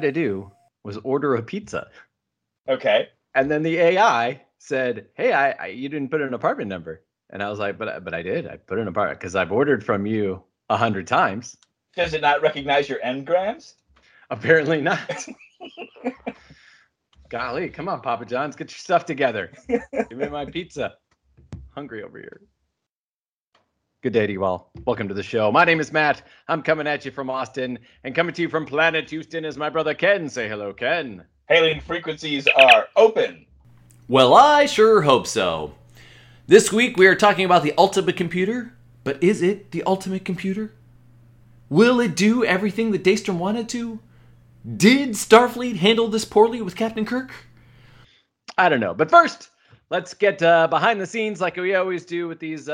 To do was order a pizza. Okay. And then the AI said, hey, you didn't put an apartment number. And I was like, but I did. I put an apartment because I've ordered from you 100 times. Does it not recognize your engrams? Apparently not. Golly, come on, Papa John's, get your stuff together. Give me my pizza. Hungry over here. Good day to you all. Welcome to the show. My name is Matt. I'm coming at you from Austin, and coming to you from Planet Houston is my brother Ken. Say hello, Ken. Alien frequencies are open. Well, I sure hope so. This week we are talking about the ultimate computer, but is it the ultimate computer? Will it do everything that Daystrom wanted to? Did Starfleet handle this poorly with Captain Kirk? I don't know, but first, let's get behind the scenes like we always do with these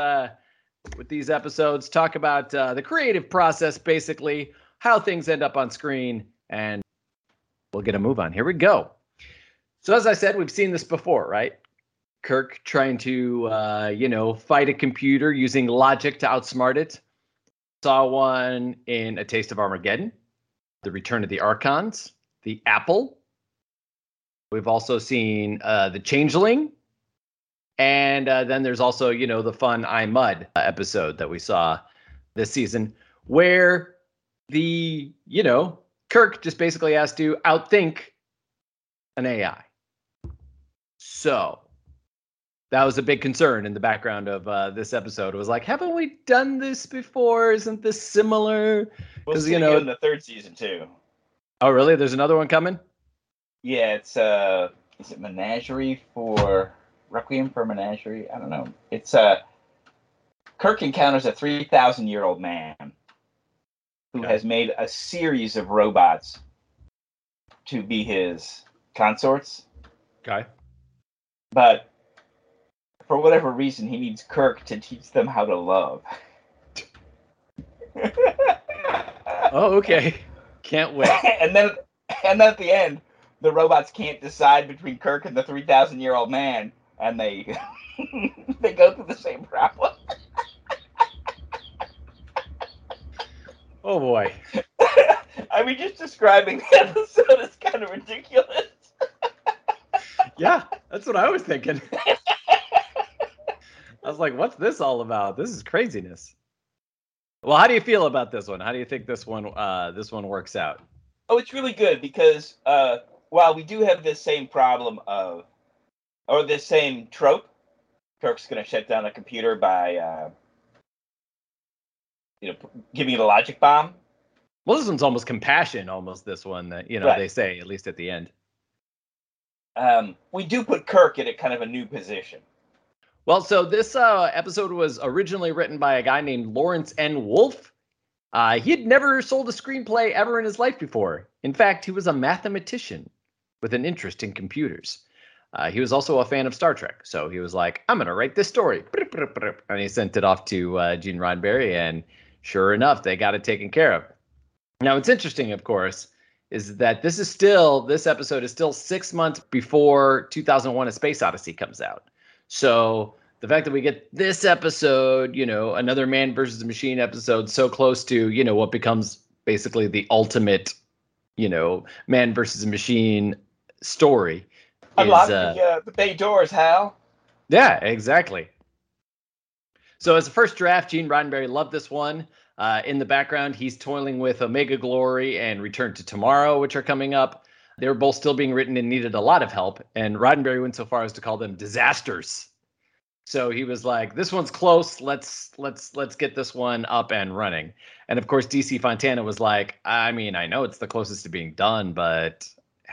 episodes, talk about the creative process, basically, how things end up on screen, and we'll get a move on. Here we go. So as I said, we've seen this before, right? Kirk trying to, fight a computer using logic to outsmart it. Saw one in A Taste of Armageddon, The Return of the Archons, The Apple. We've also seen The Changeling. And then there's also, the fun I Mud episode that we saw this season where Kirk just basically has to outthink an AI. So that was a big concern in the background of this episode. It was like, haven't we done this before? Isn't this similar? We'll see in the third season, too. Oh, really? There's another one coming? Yeah, it's is it Menagerie for... Requiem for Menagerie? I don't know. It's Kirk encounters a 3,000-year-old man who has made a series of robots to be his consorts. Okay. But for whatever reason, he needs Kirk to teach them how to love. Oh, okay. Can't wait. and then at the end, the robots can't decide between Kirk and the 3,000-year-old man. And they go through the same problem. Oh, boy. I mean, just describing the episode is kind of ridiculous. Yeah, that's what I was thinking. I was like, what's this all about? This is craziness. Well, how do you feel about this one? How do you think this one works out? Oh, it's really good because while we do have this same problem of or this same trope, Kirk's going to shut down a computer by, giving it a logic bomb. Well, this one's almost compassion, this one that, right. They say, at least at the end. We do put Kirk in a kind of a new position. Well, so this episode was originally written by a guy named Lawrence N. Wolf. He had never sold a screenplay ever in his life before. In fact, he was a mathematician with an interest in computers. He was also a fan of Star Trek, so he was like, I'm going to write this story. And he sent it off to Gene Roddenberry, and sure enough, they got it taken care of. Now, what's interesting, of course, is that this episode is still 6 months before 2001: A Space Odyssey comes out. So the fact that we get this episode, another man versus machine episode so close to, what becomes basically the ultimate, man versus machine story. Unlock the bay doors, Hal. Yeah, exactly. So as a first draft, Gene Roddenberry loved this one. In the background, he's toiling with Omega Glory and Return to Tomorrow, which are coming up. They were both still being written and needed a lot of help. And Roddenberry went so far as to call them disasters. So he was like, this one's close. Let's get this one up and running. And of course, DC Fontana was like, I mean, I know it's the closest to being done, but...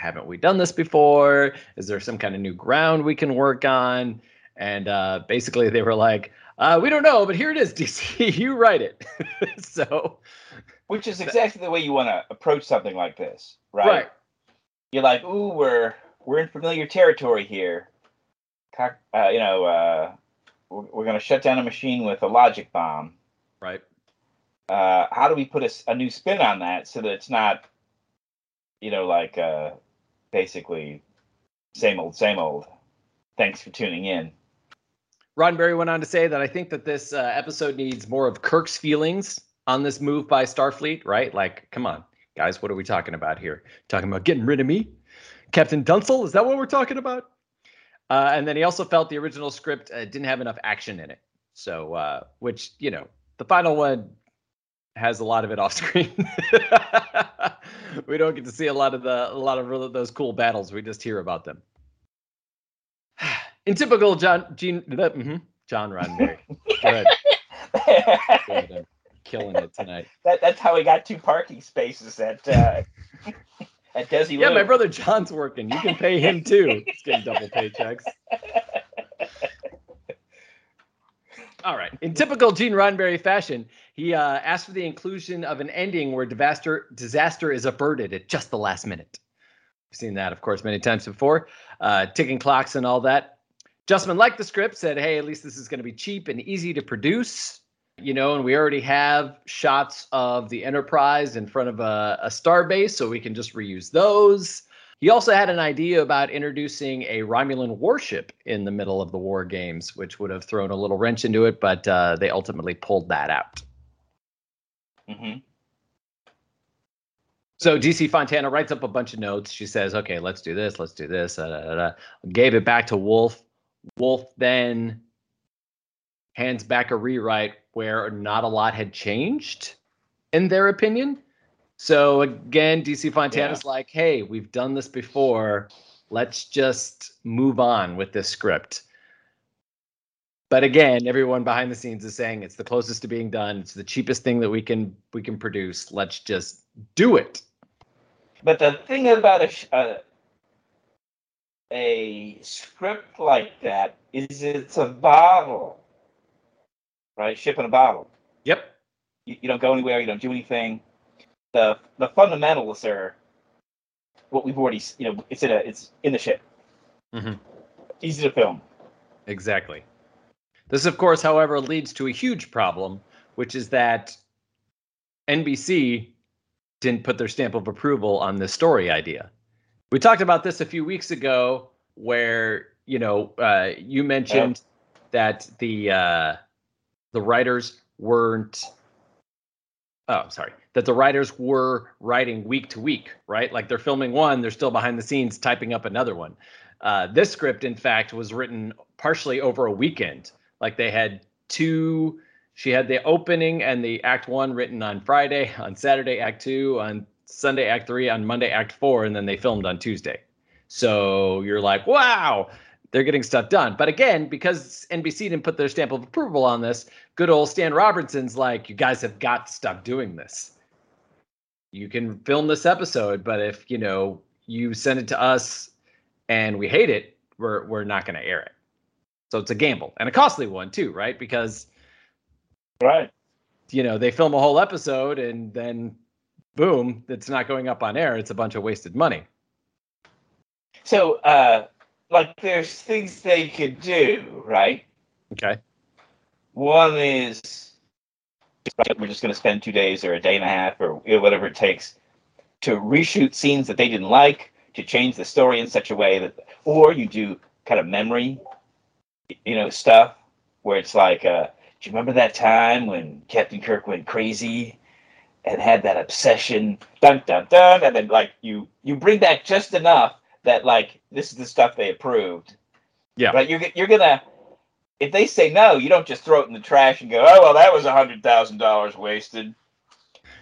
haven't we done this before? Is there some kind of new ground we can work on? And basically they were like, We don't know, but here it is, DC. You write it. So, which is exactly the way you want to approach something like this, right? Right. You're like, ooh, we're in familiar territory here. We're going to shut down a machine with a logic bomb. Right. How do we put a new spin on that so that it's not, basically same old, same old. Thanks for tuning in. Roddenberry went on to say that I think that this episode needs more of Kirk's feelings on this move by Starfleet, right? Like, come on, guys, what are we talking about here? Talking about getting rid of me? Captain Dunsel, is that what we're talking about? And then he also felt the original script didn't have enough action in it. So, which, the final one has a lot of it off screen. We don't get to see a lot of those cool battles. We just hear about them. In typical John Roddenberry. Good. I'm killing it tonight. That's how we got two parking spaces at Desi. Yeah, Lou. My brother John's working. You can pay him too. He's getting double paychecks. All right. In typical Gene Roddenberry fashion, he asked for the inclusion of an ending where disaster is averted at just the last minute. We've seen that, of course, many times before. Ticking clocks and all that. Justman liked the script, said, hey, at least this is going to be cheap and easy to produce. And we already have shots of the Enterprise in front of a starbase, so we can just reuse those. He also had an idea about introducing a Romulan warship in the middle of the War Games, which would have thrown a little wrench into it, but they ultimately pulled that out. Mm-hmm. So DC Fontana writes up a bunch of notes. She says, okay, let's do this. Gave it back to Wolf. Wolf then hands back a rewrite where not a lot had changed, in their opinion. So again, DC Fontana's like, hey, we've done this before. Let's just move on with this script. But again, everyone behind the scenes is saying it's the closest to being done. It's the cheapest thing that we can produce. Let's just do it. But the thing about a script like that is it's a bottle, right? Ship in a bottle. Yep. You don't go anywhere. You don't do anything. The fundamentals are what we've already, it's in the ship. Mm-hmm. Easy to film. Exactly. This, of course, however, leads to a huge problem, which is that NBC didn't put their stamp of approval on this story idea. We talked about this a few weeks ago where, you mentioned that the writers weren't. Oh, sorry. That the writers were writing week to week, right? Like they're filming one, they're still behind the scenes typing up another one. This script, in fact, was written partially over a weekend. Like they had she had the opening and the act one written on Friday, on Saturday, act two, on Sunday, act three, on Monday, act four, and then they filmed on Tuesday. So you're like, wow, they're getting stuff done. But again, because NBC didn't put their stamp of approval on this, good old Stan Robertson's like, you guys have got to stop doing this. You can film this episode, but if, you send it to us and we hate it, we're not going to air it. So it's a gamble and a costly one too, right? Because right. They film a whole episode and then boom, it's not going up on air. It's a bunch of wasted money. So, there's things they could do, right? Okay. One is we're just going to spend 2 days or a day and a half or whatever it takes to reshoot scenes that they didn't like, to change the story in such a way that, or you do kind of memory, stuff where it's like, do you remember that time when Captain Kirk went crazy and had that obsession? Dun, dun, dun. And then, you bring back just enough that, this is the stuff they approved. Yeah. But you're going to, if they say no, you don't just throw it in the trash and go, oh, well, that was $100,000 wasted.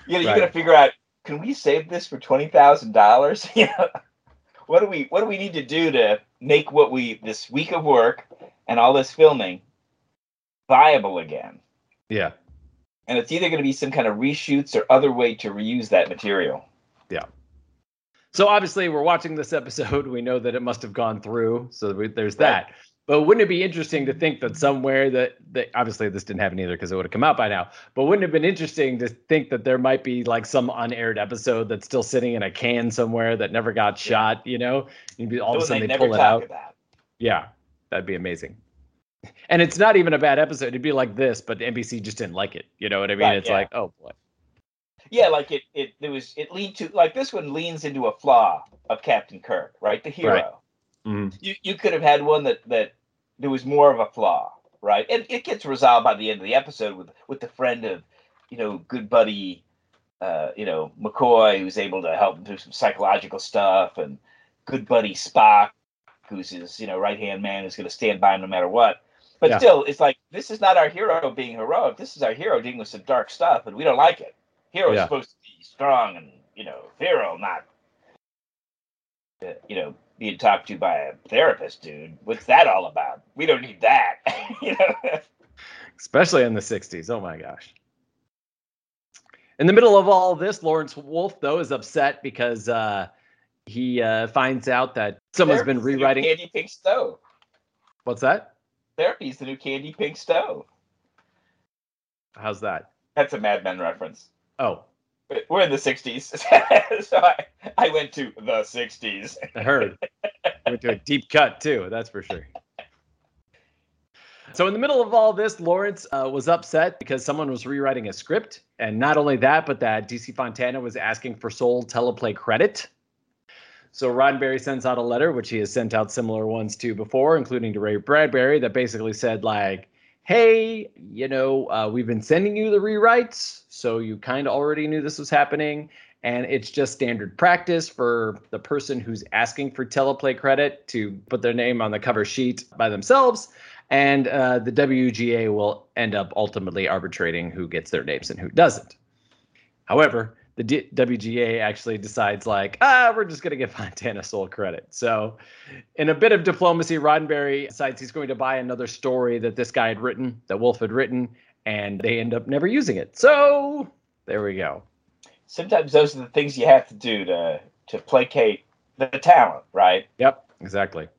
You're going to figure out, can we save this for $20,000? What do we need to do to make this week of work and all this filming viable again? Yeah. And it's either going to be some kind of reshoots or other way to reuse that material. Yeah. So obviously we're watching this episode. We know that it must have gone through. So there's that. But wouldn't it be interesting to think that somewhere that obviously this didn't happen either because it would have come out by now, but wouldn't it have been interesting to think that there might be like some unaired episode that's still sitting in a can somewhere that never got shot, you know? You'd be, all of a sudden they pull it out. Yeah, that'd be amazing. And it's not even a bad episode. It'd be like this, but NBC just didn't like it. You know what I mean? Right, it's like, oh, boy. Yeah, like it leaned to, like this one leans into a flaw of Captain Kirk, right? The hero. Right. Mm-hmm. You could have had one that there was more of a flaw, right? And it gets resolved by the end of the episode with the friend of, you know, good buddy, McCoy, who's able to help him do some psychological stuff, and good buddy Spock, who's his, right-hand man who's going to stand by him no matter what. But still, it's like, this is not our hero being heroic. This is our hero dealing with some dark stuff, and we don't like it. Hero is supposed to be strong and, hero, not, being talked to by a therapist, dude. What's that all about? We don't need that. Especially in the 60s. Oh, my gosh. In the middle of all this, Lawrence Wolf, though, is upset because he finds out that someone's been rewriting. The new Candy Pink Stove. What's that? Therapy's the new Candy Pink Stove. How's that? That's a Mad Men reference. Oh. We're in the 60s, so I went to the 60s. I heard. I went to a deep cut, too, that's for sure. So in the middle of all this, Lawrence was upset because someone was rewriting a script. And not only that, but that DC Fontana was asking for sole teleplay credit. So Roddenberry sends out a letter, which he has sent out similar ones to before, including to Ray Bradbury, that basically said, like, hey, we've been sending you the rewrites, so you kind of already knew this was happening, and it's just standard practice for the person who's asking for teleplay credit to put their name on the cover sheet by themselves, and the WGA will end up ultimately arbitrating who gets their names and who doesn't. However, the WGA actually decides, like, we're just going to give Fontana sole credit. So in a bit of diplomacy, Roddenberry decides he's going to buy another story that this guy had written, that Wolf had written, and they end up never using it. So there we go. Sometimes those are the things you have to do to placate the talent, right? Yep, exactly.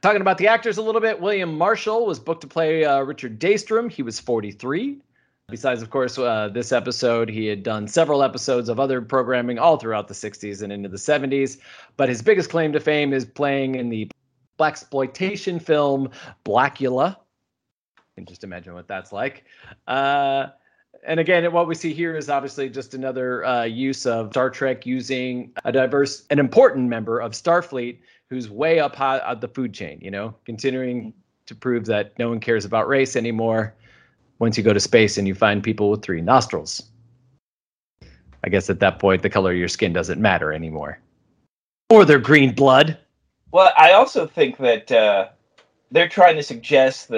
Talking about the actors a little bit, William Marshall was booked to play Richard Daystrom. He was 43. Besides, of course, this episode, he had done several episodes of other programming all throughout the 60s and into the 70s. But his biggest claim to fame is playing in the blaxploitation film Blackula. You can just imagine what that's like. And again, what we see here is obviously just another use of Star Trek using a diverse and important member of Starfleet who's way up high on the food chain, continuing to prove that no one cares about race anymore. Once you go to space and you find people with three nostrils. I guess at that point, the color of your skin doesn't matter anymore. Or their green blood. Well, I also think that they're trying to suggest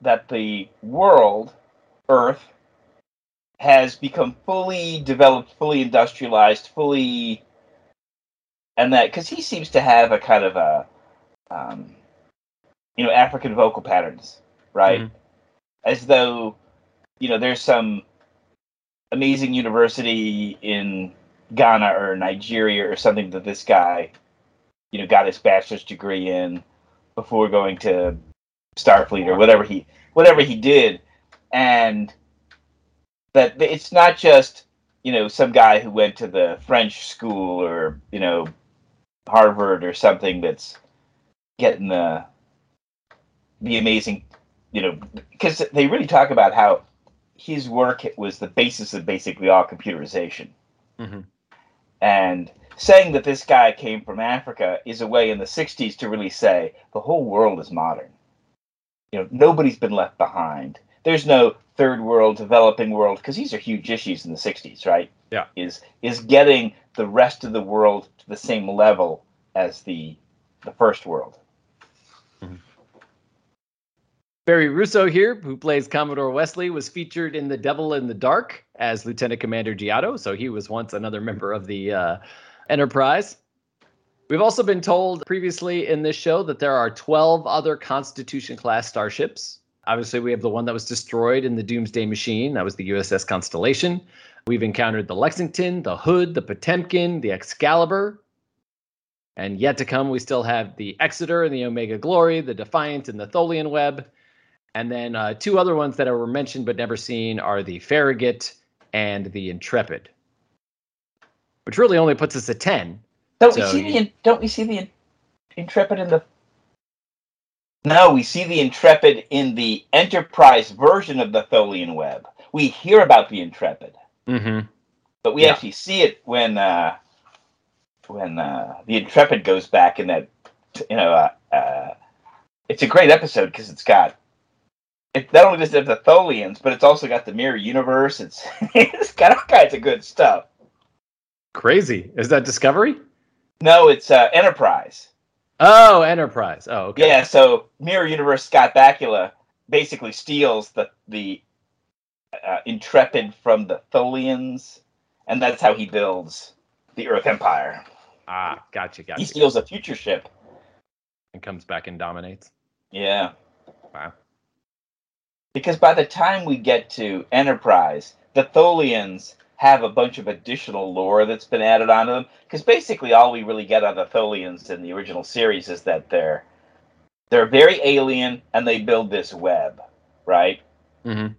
that the world, Earth, has become fully developed, fully industrialized, fully... And that, because he seems to have a kind of a, African vocal patterns, right? Mm-hmm. As though, there's some amazing university in Ghana or Nigeria or something that this guy, got his bachelor's degree in before going to Starfleet or whatever he did. And that it's not just, some guy who went to the French school or, Harvard or something that's getting the amazing... because they really talk about how his work was the basis of basically all computerization. Mm-hmm. And saying that this guy came from Africa is a way in the 60s to really say the whole world is modern. Nobody's been left behind. There's no third world, developing world, because these are huge issues in the 60s, right? Yeah. Is getting the rest of the world to the same level as the first world. Mm-hmm. Barry Russo here, who plays Commodore Wesley, was featured in The Devil in the Dark as Lieutenant Commander Giotto, so he was once another member of the Enterprise. We've also been told previously in this show that there are 12 other Constitution-class starships. Obviously, we have the one that was destroyed in the Doomsday Machine. That was the USS Constellation. We've encountered the Lexington, the Hood, the Potemkin, the Excalibur. And yet to come, we still have the Exeter and the Omega Glory, the Defiant and the Tholian Web. And then two other ones that were mentioned but never seen are the Farragut and the Intrepid, which really only puts us at 10. Don't we see the Intrepid in the... No, we see the Intrepid in the Enterprise version of the Tholian Web. We hear about the Intrepid. Mm-hmm. But we actually see it when the Intrepid goes back in that, it's a great episode because it's got, it not only does it have the Tholians, but it's also got the Mirror Universe. It's got all kinds of good stuff. Crazy. Is that Discovery? No, it's Enterprise. Oh, Enterprise. Oh, okay. Yeah, so Mirror Universe Scott Bakula basically steals the Intrepid from the Tholians, and that's how he builds the Earth Empire. Ah, gotcha. He steals a future ship. And comes back and dominates. Yeah. Wow. Because by the time we get to Enterprise, the Tholians have a bunch of additional lore that's been added onto them. Because basically all we really get on the Tholians in the original series is that they're very alien and they build this web, right? Mm-hmm.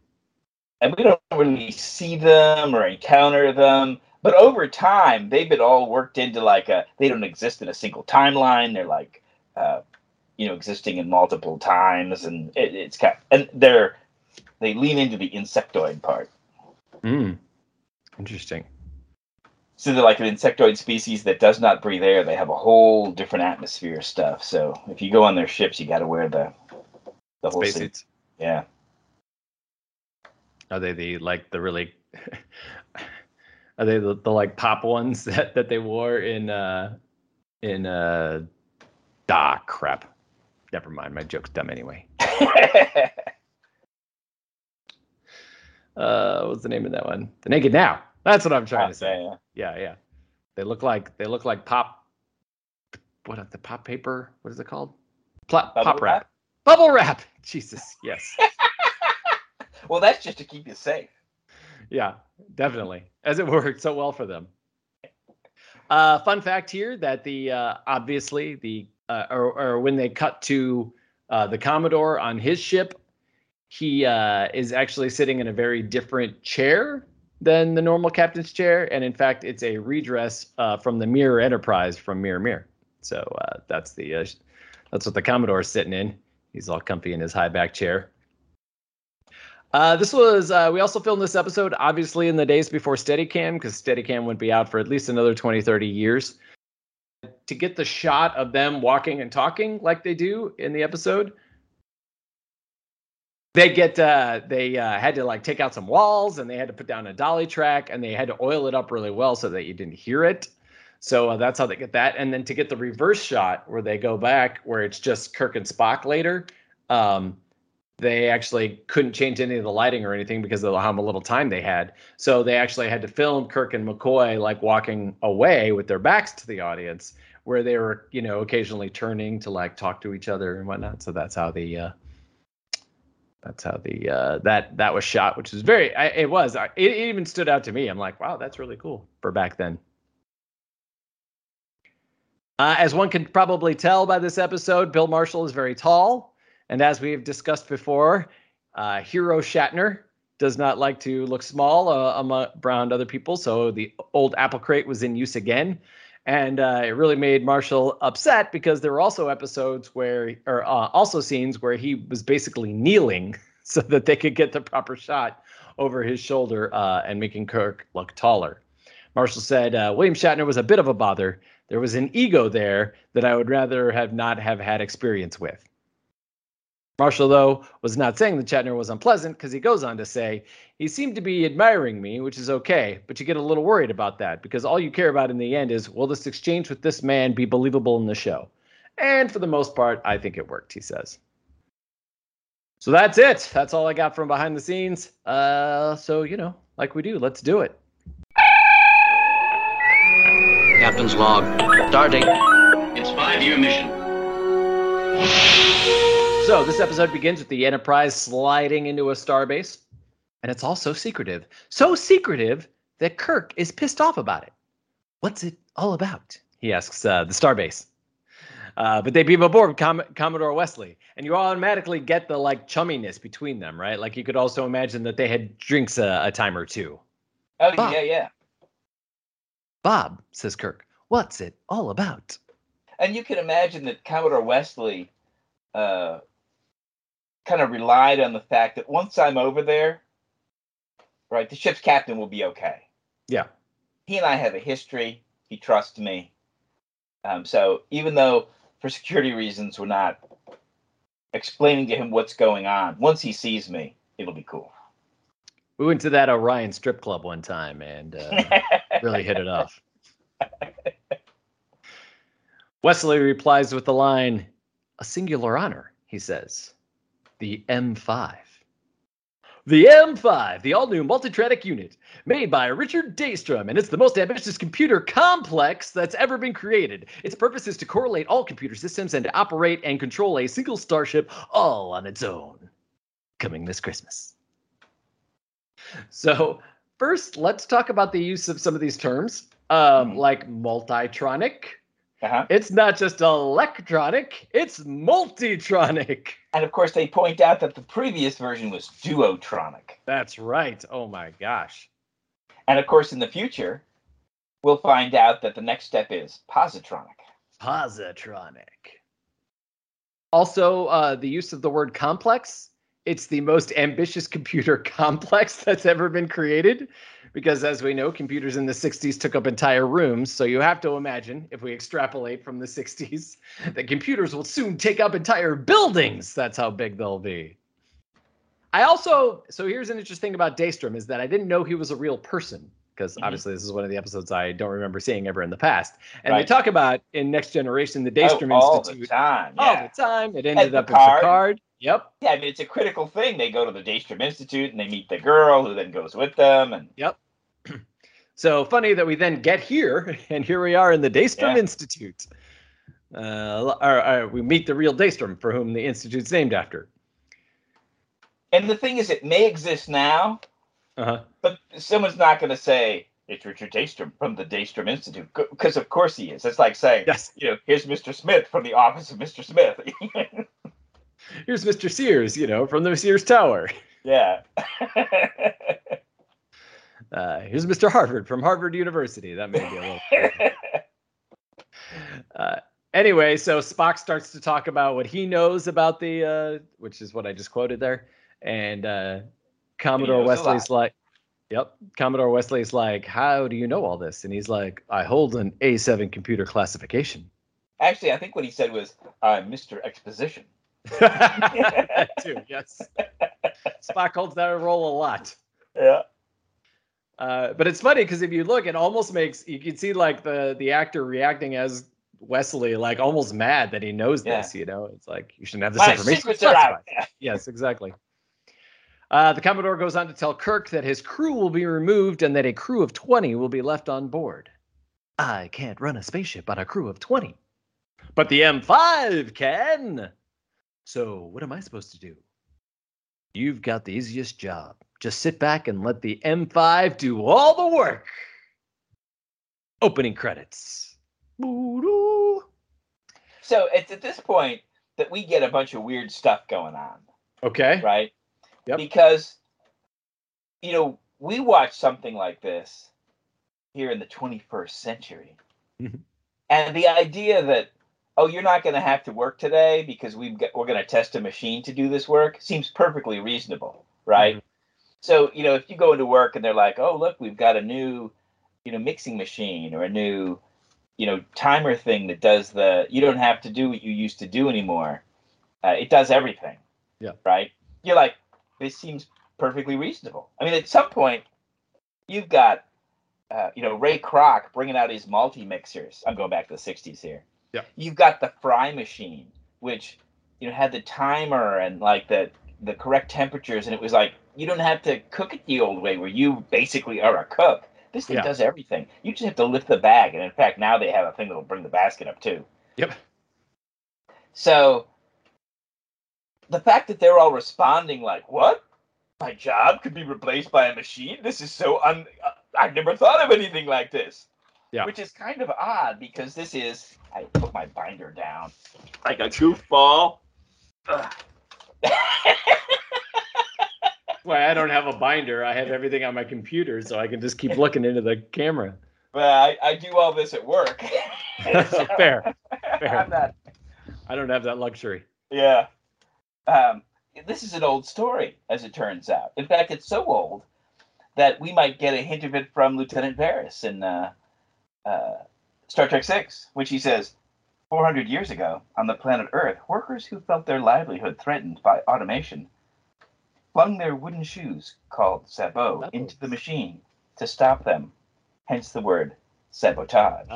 And we don't really see them or encounter them. But over time, they've been all worked into they don't exist in a single timeline. They're existing in multiple times. And it's kind of, and they lean into the insectoid part. Mm. Interesting. So they're like an insectoid species that does not breathe air. They have a whole different atmosphere stuff. So if you go on their ships, you got to wear the whole suit. Yeah. Are they the pop ones that they wore in crap. Never mind, my joke's dumb anyway. What was the name of that one? The Naked Now. That's what I'm trying to say. Yeah. They look like pop. What the pop paper? What is it called? Pop wrap. Bubble wrap. Jesus. Yes. Well, that's just to keep you safe. Yeah, definitely. As it worked so well for them. Fun fact here that when they cut to the Commodore on his ship, he is actually sitting in a very different chair than the normal captain's chair. And in fact, it's a redress from the Mirror Enterprise from Mirror Mirror. So that's what the Commodore is sitting in. He's all comfy in his high back chair. We also filmed this episode, obviously, in the days before Steadicam, because Steadicam wouldn't be out for at least another 20, 30 years. To get the shot of them walking and talking like they do in the episode, they had to take out some walls, and they had to put down a dolly track, and they had to oil it up really well so that you didn't hear it. So that's how they get that. And then to get the reverse shot where they go back, where it's just Kirk and Spock later, they actually couldn't change any of the lighting or anything because of how little time they had. So they actually had to film Kirk and McCoy walking away with their backs to the audience, where they were, occasionally turning to talk to each other and whatnot. So that's how that was shot, which was it even stood out to me. I'm like, wow, that's really cool for back then. As one can probably tell by this episode, Bill Marshall is very tall. And as we have discussed before, Hero Shatner does not like to look small around other people. So the old apple crate was in use again. And it really made Marshall upset because there were also episodes also scenes where he was basically kneeling so that they could get the proper shot over his shoulder and making Kirk look taller. Marshall said, William Shatner was a bit of a bother. There was an ego there that I would rather have not have had experience with. Marshall, though, was not saying that Shatner was unpleasant because he goes on to say, he seemed to be admiring me, which is okay, but you get a little worried about that because all you care about in the end is, will this exchange with this man be believable in the show? And for the most part, I think it worked, he says. So that's it. That's all I got from behind the scenes. Let's do it. Captain's log. Start date. It's 5-year mission. So this episode begins with the Enterprise sliding into a starbase, and it's all so secretive that Kirk is pissed off about it. What's it all about? He asks the starbase. But they beam aboard Commodore Wesley, and you automatically get the like chumminess between them, right? Like you could also imagine that they had drinks a time or two. Oh, Bob. Yeah. Bob, says Kirk, what's it all about? And you can imagine that Commodore Wesley kind of relied on the fact that once I'm over there, right, the ship's captain will be okay. Yeah. He and I have a history. He trusts me. So even though for security reasons we're not explaining to him what's going on, once he sees me, it'll be cool. We went to that Orion strip club one time and really hit it off. Wesley replies with the line, a singular honor, he says. The M5. The M5, the all-new multitronic unit, made by Richard Daystrom, and it's the most ambitious computer complex that's ever been created. Its purpose is to correlate all computer systems and to operate and control a single starship all on its own. Coming this Christmas. So, first, let's talk about the use of some of these terms, like multitronic. Uh-huh. It's not just electronic, it's multitronic. And of course, they point out that the previous version was duotronic. That's right. Oh my gosh. And of course, in the future, we'll find out that the next step is positronic. Positronic. Also, the use of the word complex. It's the most ambitious computer complex that's ever been created. Because as we know, computers in the 60s took up entire rooms. So you have to imagine, if we extrapolate from the 60s, that computers will soon take up entire buildings. That's how big they'll be. So here's an interesting thing about Daystrom is that I didn't know he was a real person. Because obviously this is one of the episodes I don't remember seeing ever in the past. And They talk about in Next Generation, the Daystrom Institute. All the time. It ended up in Picard. Yep. Yeah, I mean, it's a critical thing. They go to the Daystrom Institute and they meet the girl who then goes with them. Yep. So funny that we then get here, and here we are in the Daystrom Institute. We meet the real Daystrom, for whom the Institute's named after. And the thing is, it may exist now, but someone's not going to say, it's Richard Daystrom from the Daystrom Institute, because of course he is. It's like saying, here's Mr. Smith from the office of Mr. Smith. Here's Mr. Sears, from the Sears Tower. Yeah. Here's Mr. Harvard from Harvard University. That may be a little. Anyway, so Spock starts to talk about what he knows about the, which is what I just quoted there. And Commodore Wesley's like, Commodore Wesley's like, how do you know all this? And he's like, I hold an A7 computer classification. Actually, I think what he said was, I'm Mr. Exposition. That too, yes. Spock holds that role a lot. Yeah. But it's funny because if you look, it almost makes you can see like the actor reacting as Wesley, like almost mad that he knows this. It's like you shouldn't have this information. Yes, exactly. The Commodore goes on to tell Kirk that his crew will be removed and that a crew of 20 will be left on board. I can't run a spaceship on a crew of 20, but the M5 can. So what am I supposed to do? You've got the easiest job. Just sit back and let the M5 do all the work. Opening credits. Boo-doo. So it's at this point that we get a bunch of weird stuff going on. Okay. Right? Yep. Because, we watch something like this here in the 21st century. And the idea that, you're not going to have to work today because we're going to test a machine to do this work seems perfectly reasonable, right? So, if you go into work and they're like, oh, look, we've got a new, mixing machine or a new, timer thing that does you don't have to do what you used to do anymore. It does everything, right? You're like, this seems perfectly reasonable. I mean, at some point, you've got, Ray Kroc bringing out his multi-mixers. I'm going back to the 60s here. Yeah. You've got the fry machine, which had the timer and like the correct temperatures, and it was like you don't have to cook it the old way where you basically are a cook. This thing does everything. You just have to lift the bag, and in fact, now they have a thing that'll bring the basket up too. Yep. So the fact that they're all responding like, "What? My job could be replaced by a machine? This is so I've never thought of anything like this." Yeah. Which is kind of odd because this is I put my binder down. Like a goofball? Well, I don't have a binder. I have everything on my computer, so I can just keep looking into the camera. Well, I do all this at work. So Fair. I don't have that luxury. Yeah. This is an old story, as it turns out. In fact, it's so old that we might get a hint of it from Lieutenant Varys in Star Trek VI, which he says, 400 years ago, on the planet Earth, workers who felt their livelihood threatened by automation flung their wooden shoes, called sabots, into the machine to stop them, hence the word sabotage.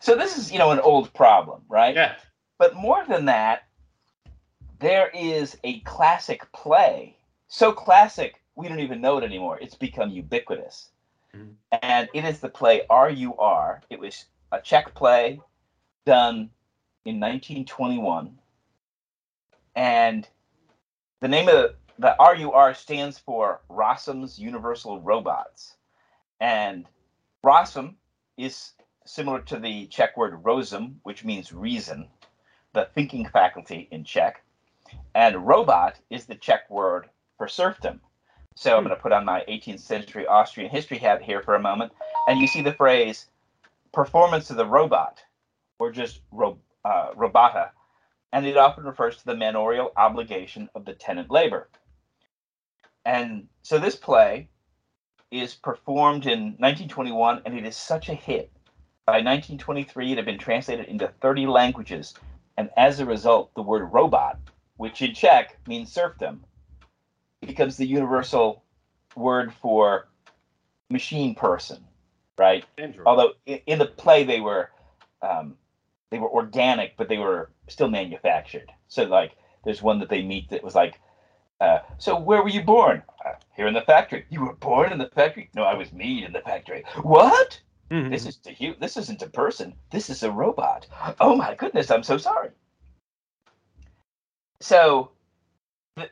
So this is, an old problem, right? Yeah. But more than that, there is a classic play, so classic we don't even know it anymore. It's become ubiquitous. Mm-hmm. And it is the play RUR. It was a Czech play done in 1921. And the name of the RUR stands for Rossum's Universal Robots. And Rossum is similar to the Czech word rozum, which means reason, the thinking faculty in Czech. And robot is the Czech word for serfdom. So I'm going to put on my 18th century Austrian history hat here for a moment. And you see the phrase performance of the robot, or just robota. And it often refers to the manorial obligation of the tenant labor. And so this play is performed in 1921, and it is such a hit. By 1923, it had been translated into 30 languages. And as a result, the word robot, which in Czech means serfdom, becomes the universal word for machine person, right? Andrew. Although in the play they were organic, but they were still manufactured. So like there's one that they meet that was like, so where were you born? Here in the factory. You were born in the factory? No, I was made in the factory. What? Mm-hmm. This isn't a person. This is a robot. Oh my goodness! I'm so sorry. So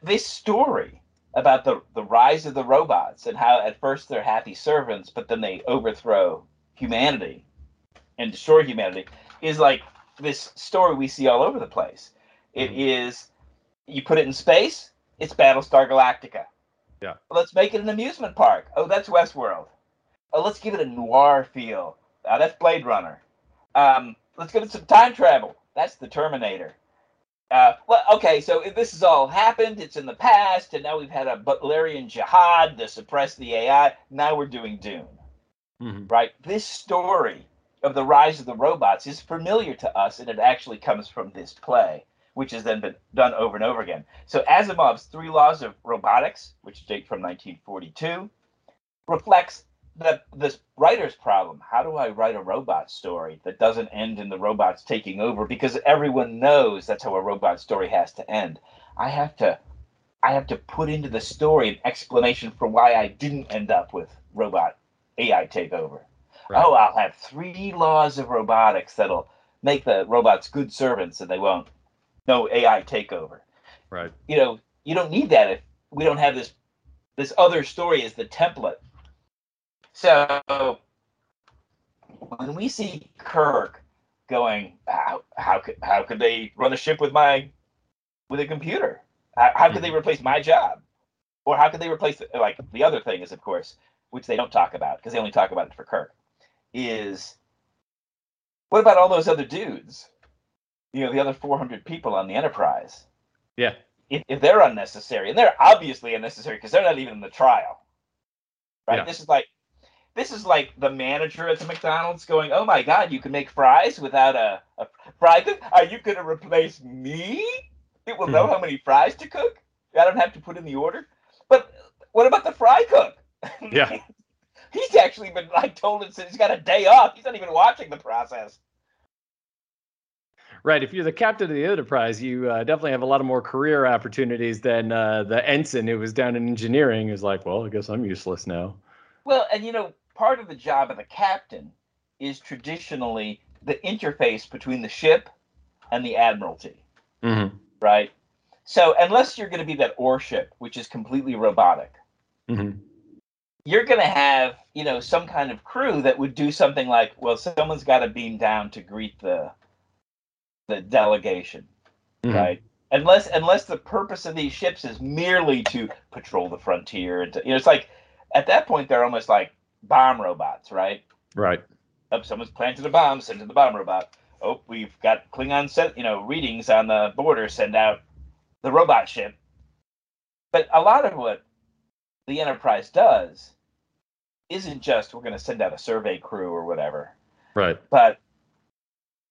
this story about the rise of the robots and how at first they're happy servants, but then they overthrow humanity and destroy humanity is like this story we see all over the place. It is, you put it in space, it's Battlestar Galactica. Yeah. Let's make it an amusement park. Oh, that's Westworld. Oh, let's give it a noir feel. Oh, that's Blade Runner. Let's give it some time travel. That's the Terminator. So this has all happened. It's in the past, and now we've had a Butlerian Jihad to suppress the AI. Now we're doing Dune, right? This story of the rise of the robots is familiar to us, and it actually comes from this play, which has then been done over and over again. So Asimov's 3 Laws of Robotics, which date from 1942, reflects this writer's problem. How do I write a robot story that doesn't end in the robots taking over? Because everyone knows that's how a robot story has to end. I have to put into the story an explanation for why I didn't end up with robot AI takeover. Right. Oh, I'll have 3 laws of robotics that'll make the robots good servants and they won't. No AI takeover. Right. You don't need that if we don't have this other story as the template. So when we see Kirk going, how could they run a ship with a computer? How could they replace my job? Or how could they replace the other thing is, of course, which they don't talk about because they only talk about it for Kirk, is what about all those other dudes? The other 400 people on the Enterprise. Yeah. If they're unnecessary, and they're obviously unnecessary because they're not even in the trial. Right. Yeah. This is like the manager at the McDonald's going, oh, my God, you can make fries without a fry cook? Are you going to replace me? It will know how many fries to cook? I don't have to put in the order? But what about the fry cook? Yeah. He's actually been told it since he's got a day off. He's not even watching the process. Right. If you're the captain of the Enterprise, you definitely have a lot of more career opportunities than the ensign who was down in engineering is like, well, I guess I'm useless now. Well, and part of the job of the captain is traditionally the interface between the ship and the admiralty, right? So unless you're going to be that ore ship, which is completely robotic, you're going to have, some kind of crew that would do something like, well, someone's got to beam down to greet the the delegation, right? Unless the purpose of these ships is merely to patrol the frontier, and to, you know, it's like at that point they're almost like bomb robots, right? Right. Oh, someone's planted a bomb, send to the bomb robot. Oh, we've got Klingon set, you know, readings on the border. Send out the robot ship. But a lot of what the Enterprise does isn't just we're going to send out a survey crew or whatever, right? But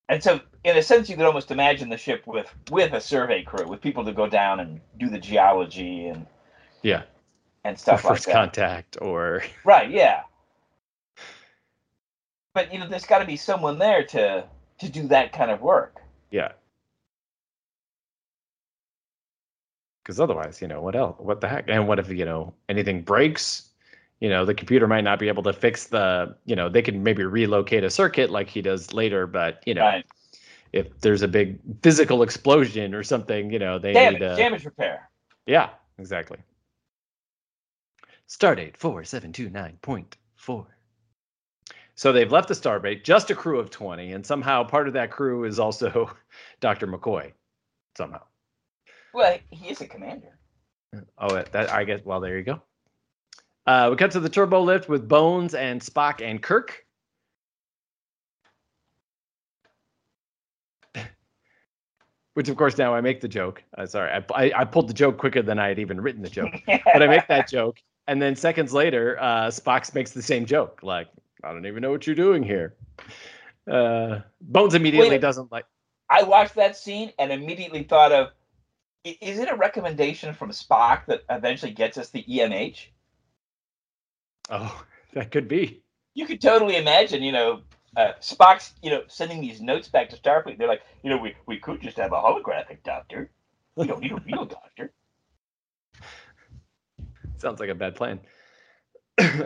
and so in a sense, you could almost imagine the ship with a survey crew, with people to go down and do the geology and and stuff like that. First contact or right, yeah. But you know, there's got to be someone there to do that kind of work. Yeah. Because otherwise, you know, what else? What the heck? And what if, you know, anything breaks? You know, the computer might not be able to fix the, you know, they can maybe relocate a circuit like he does later. But, you know, if there's a big physical explosion or something, you know, they need damage repair. Yeah, exactly. Stardate 4729.4. So they've left the starbase, just a crew of 20. And somehow part of that crew is also Dr. McCoy somehow. Well, he is a commander. Oh, that I guess. Well, there you go. We cut to the turbo lift with Bones and Spock and Kirk. Which, of course, now I make the joke. Sorry, I pulled the joke quicker than I had even written the joke. But I make that joke. And then seconds later, Spock makes the same joke. Like, I don't even know what you're doing here. Bones immediately doesn't like. I watched that scene and immediately thought of, is it a recommendation from Spock that eventually gets us the EMH? Oh, that could be. You could totally imagine, you know, Spock's, you know, sending these notes back to Starfleet. They're like, you know, we could just have a holographic doctor. We don't need a real doctor. Sounds like a bad plan,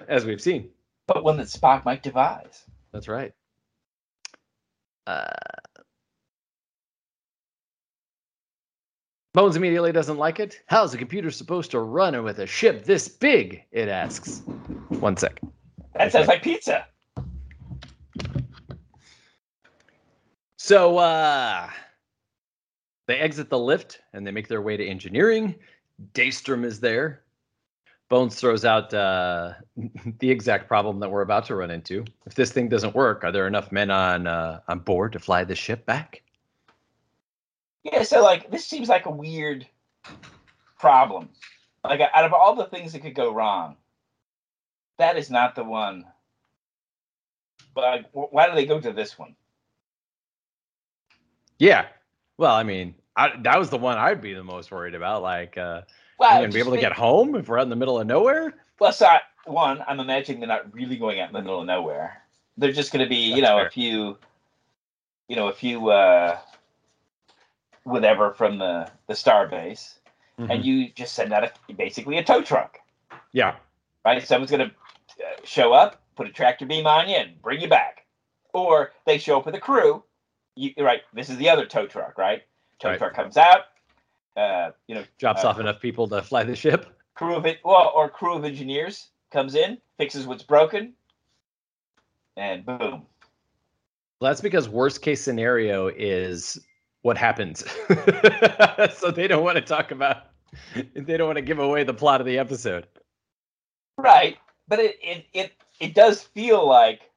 as we've seen. But one that Spock might devise. That's right. Bones immediately doesn't like it. How's a computer supposed to run with a ship this big? It asks. 1 sec. That sounds like pizza. So they exit the lift and they make their way to engineering. Daystrom is there. Bones throws out the exact problem that we're about to run into. If this thing doesn't work, are there enough men on board to fly this ship back? Yeah, so, like, this seems like a weird problem. Like, out of all the things that could go wrong, that is not the one. But like, why do they go to this one? Yeah. Well, I mean, that was the one I'd be the most worried about. Like, are we going to be able to get home if we're out in the middle of nowhere? Well, so, one, I'm imagining they're not really going out in the middle of nowhere. They're just going to be, a few whatever from the starbase, and you just send out basically a tow truck. Yeah. Right? Someone's going to show up, put a tractor beam on you, and bring you back. Or they show up with a crew. Right? This is the other tow truck, right? Tow truck comes out. Drops off enough people to fly the ship. Crew of engineers comes in, fixes what's broken, and boom. Well, that's because worst case scenario is what happens. So they don't want to talk about, they don't want to give away the plot of the episode. Right. But it does feel like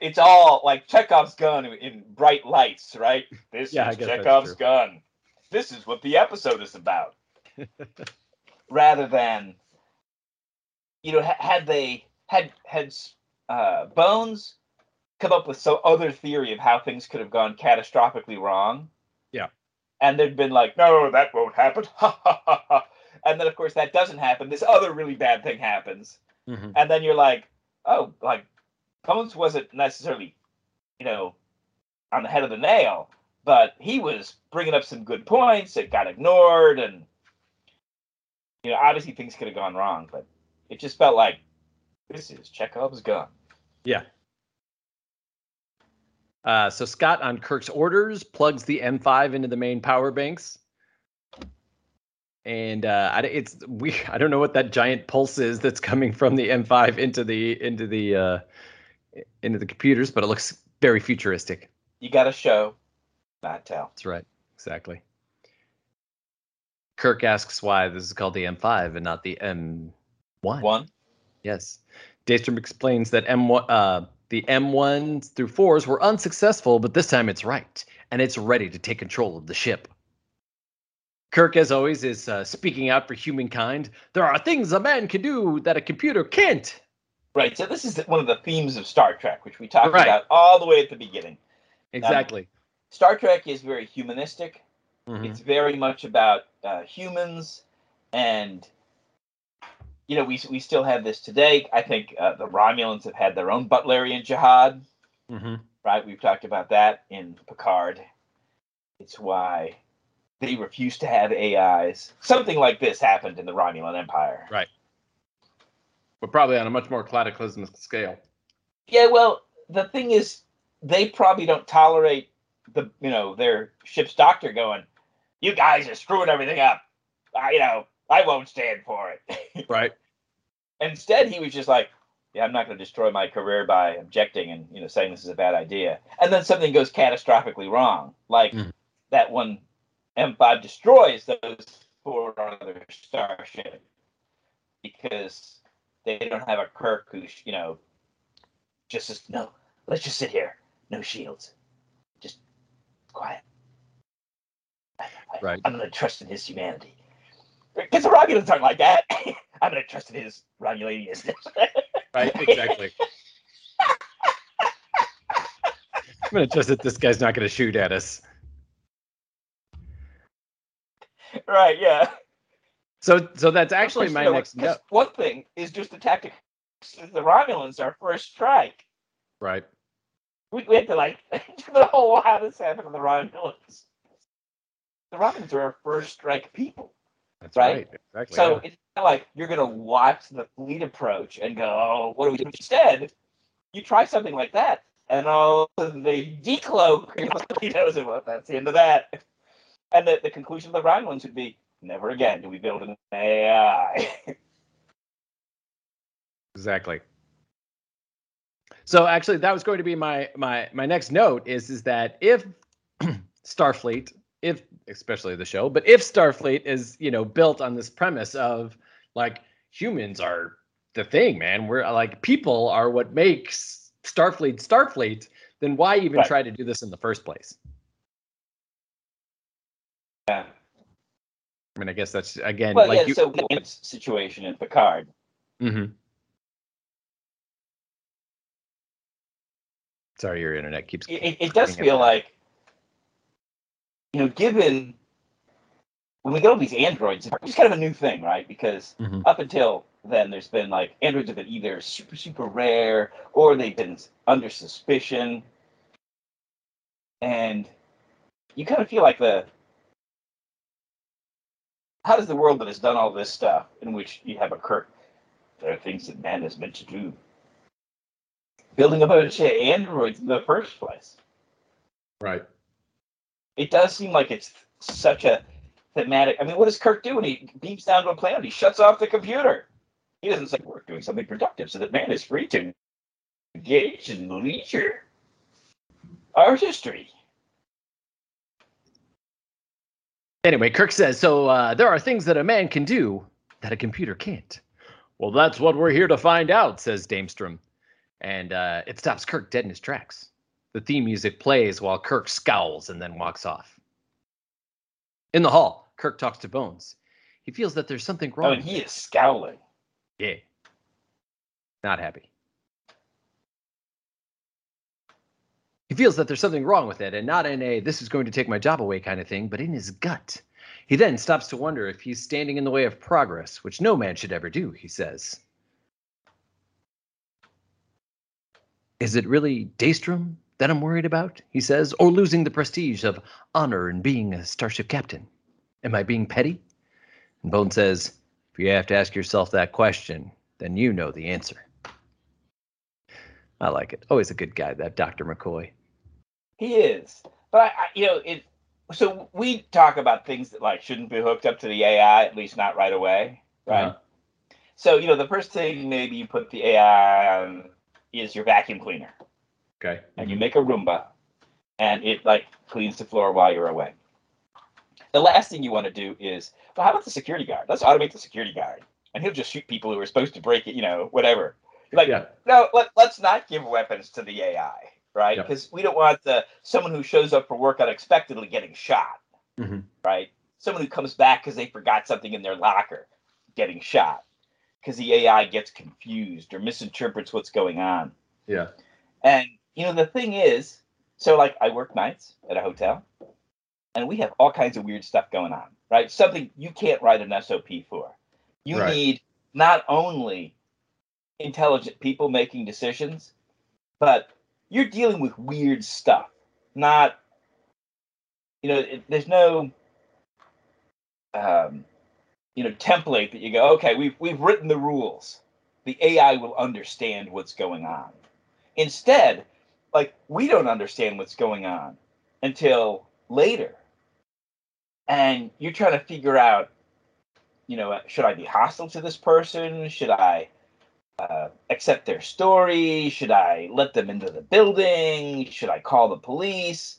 it's all like Chekhov's gun in bright lights, right? This is Chekhov's gun. This is what the episode is about. Rather than, you know, had Bones come up with some other theory of how things could have gone catastrophically wrong. Yeah. And they'd been like, no, that won't happen. And then, of course, that doesn't happen. This other really bad thing happens. Mm-hmm. And then you're like, oh, like, Bones wasn't necessarily, you know, on the head of the nail, but he was bringing up some good points that got ignored. And, you know, obviously things could have gone wrong, but it just felt like this is Chekhov's gun. Yeah. So Scott, on Kirk's orders, plugs the M5 into the main power banks. And it's weird. I don't know what that giant pulse is that's coming from the M5 into the computers, but it looks very futuristic. You got to show Battelle. That's right. Exactly. Kirk asks why this is called the M5 and not the M1. Yes. Daystrom explains that the M1s through 4s were unsuccessful, but this time it's right, and it's ready to take control of the ship. Kirk, as always, is speaking out for humankind. There are things a man can do that a computer can't. Right, so this is one of the themes of Star Trek, which we talked about all the way at the beginning. Exactly. Star Trek is very humanistic. Mm-hmm. It's very much about humans, and you know, we still have this today. I think the Romulans have had their own Butlerian Jihad. Mm-hmm. Right, we've talked about that in Picard. It's why they refuse to have AIs. Something like this happened in the Romulan Empire. Right. But probably on a much more cataclysmic scale. Yeah, well, the thing is, they probably don't tolerate the, you know, their ship's doctor going, "You guys are screwing everything up. I won't stand for it." Right. Instead, he was just like, "Yeah, I'm not going to destroy my career by objecting and saying this is a bad idea." And then something goes catastrophically wrong, like that one M5 destroys those 4 other starships because they don't have a Kirk who's, let's just sit here. No shields. Just quiet. Right. I'm going to trust in his humanity. Because the Romulans aren't like that. I'm going to trust in his Romulanians. Right, exactly. I'm going to trust that this guy's not going to shoot at us. Right, yeah. So that's actually my next note. One thing is just the tactic. The Romulans are first strike. Right. We had to the whole how this happened to the Romulans. The Romulans are our first strike people. That's right. Exactly. So it's not like you're going to watch the fleet approach and go, "Oh, what do we do?" Instead, you try something like that, and all they decloak. Nobody knows it. Well, that's the end of that. And the conclusion of the Romulans would be, never again do we build an AI. Exactly. So actually, that was going to be my next note is that if Starfleet, especially the show, but if Starfleet is, built on this premise of humans are the thing, man, we're people are what makes Starfleet, then why even try to do this in the first place? Yeah. I mean, I guess that's, again... Well, yeah, so William's situation in Picard. Mm-hmm. Sorry, your internet keeps... It does feel like, given... When we get all these androids, it's kind of a new thing, right? Because up until then, there's been, androids have been either super, super rare, or they've been under suspicion. And you kind of feel like how does the world that has done all this stuff, in which you have a Kirk, there are things that man is meant to do, building a bunch of androids in the first place? Right. It does seem like it's such a thematic. I mean, what does Kirk do when he beams down to a planet? He shuts off the computer. He doesn't say we're doing something productive so that man is free to engage in leisure, artistry. Anyway, Kirk says, so there are things that a man can do that a computer can't. Well, that's what we're here to find out, says Daystrom. And it stops Kirk dead in his tracks. The theme music plays while Kirk scowls and then walks off. In the hall, Kirk talks to Bones. He feels that there's something wrong. And he is scowling. Yeah. Not happy. He feels that there's something wrong with it, and not in a "this is going to take my job away" kind of thing, but in his gut. He then stops to wonder if he's standing in the way of progress, which no man should ever do, he says. Is it really Daystrom that I'm worried about, he says, or losing the prestige of honor and being a starship captain? Am I being petty? And Bone says, if you have to ask yourself that question, then you know the answer. I like it. Always a good guy, that Dr. McCoy. He is, but it. So we talk about things that shouldn't be hooked up to the AI, at least not right away, right? Uh-huh. So the first thing maybe you put the AI on is your vacuum cleaner. Okay. And you make a Roomba, and it like cleans the floor while you're away. The last thing you want to do is, well, how about the security guard? Let's automate the security guard, and he'll just shoot people who are supposed to break it, you know, whatever. Like, yeah. No, let's not give weapons to the AI, right? Because we don't want someone who shows up for work unexpectedly getting shot, right? Someone who comes back because they forgot something in their locker getting shot because the AI gets confused or misinterprets what's going on. Yeah. And, you know, the thing is, so, like, I work nights at a hotel, and we have all kinds of weird stuff going on, right? Something you can't write an SOP for. You need not only intelligent people making decisions, but you're dealing with weird stuff. Not, you know, there's no, you know, template that you go, okay, we've written the rules. The AI will understand what's going on. Instead, like, we don't understand what's going on until later. And you're trying to figure out, you know, should I be hostile to this person? Should I accept their story? Should I let them into the building? Should I call the police?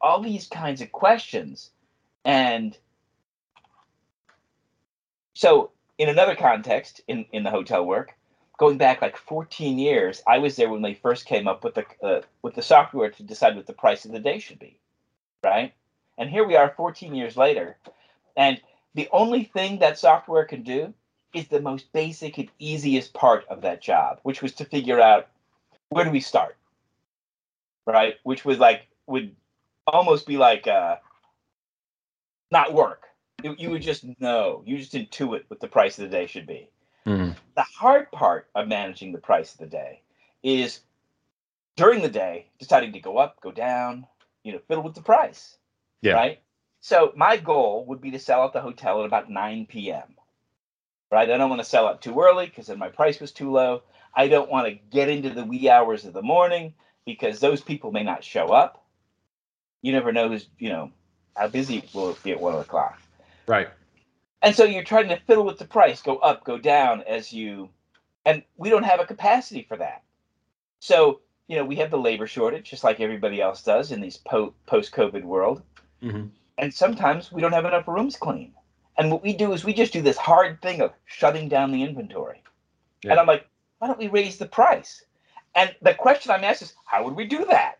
All these kinds of questions. And so in another context, in the hotel work, going back like 14 years, I was there when they first came up with the software to decide what the price of the day should be, right? And here we are 14 years later, and the only thing that software can do is the most basic and easiest part of that job, which was to figure out, where do we start, right? Which was like, would almost be like not work. You would just know, you just intuit what the price of the day should be. The hard part of managing the price of the day is during the day deciding to go up, go down, you know, fiddle with the price. Yeah. Right. So my goal would be to sell out the hotel at about 9 p.m. Right. I don't want to sell out too early because then my price was too low. I don't want to get into the wee hours of the morning because those people may not show up. You never know who's, you know, how busy it will be at 1 o'clock. Right. And so you're trying to fiddle with the price, go up, go down as you, and we don't have a capacity for that. So, you know, we have the labor shortage, just like everybody else does in this post-COVID world. And sometimes we don't have enough rooms clean. And what we do is we just do this hard thing of shutting down the inventory. Yeah. And I'm like, why don't we raise the price? And the question I'm asked is, how would we do that?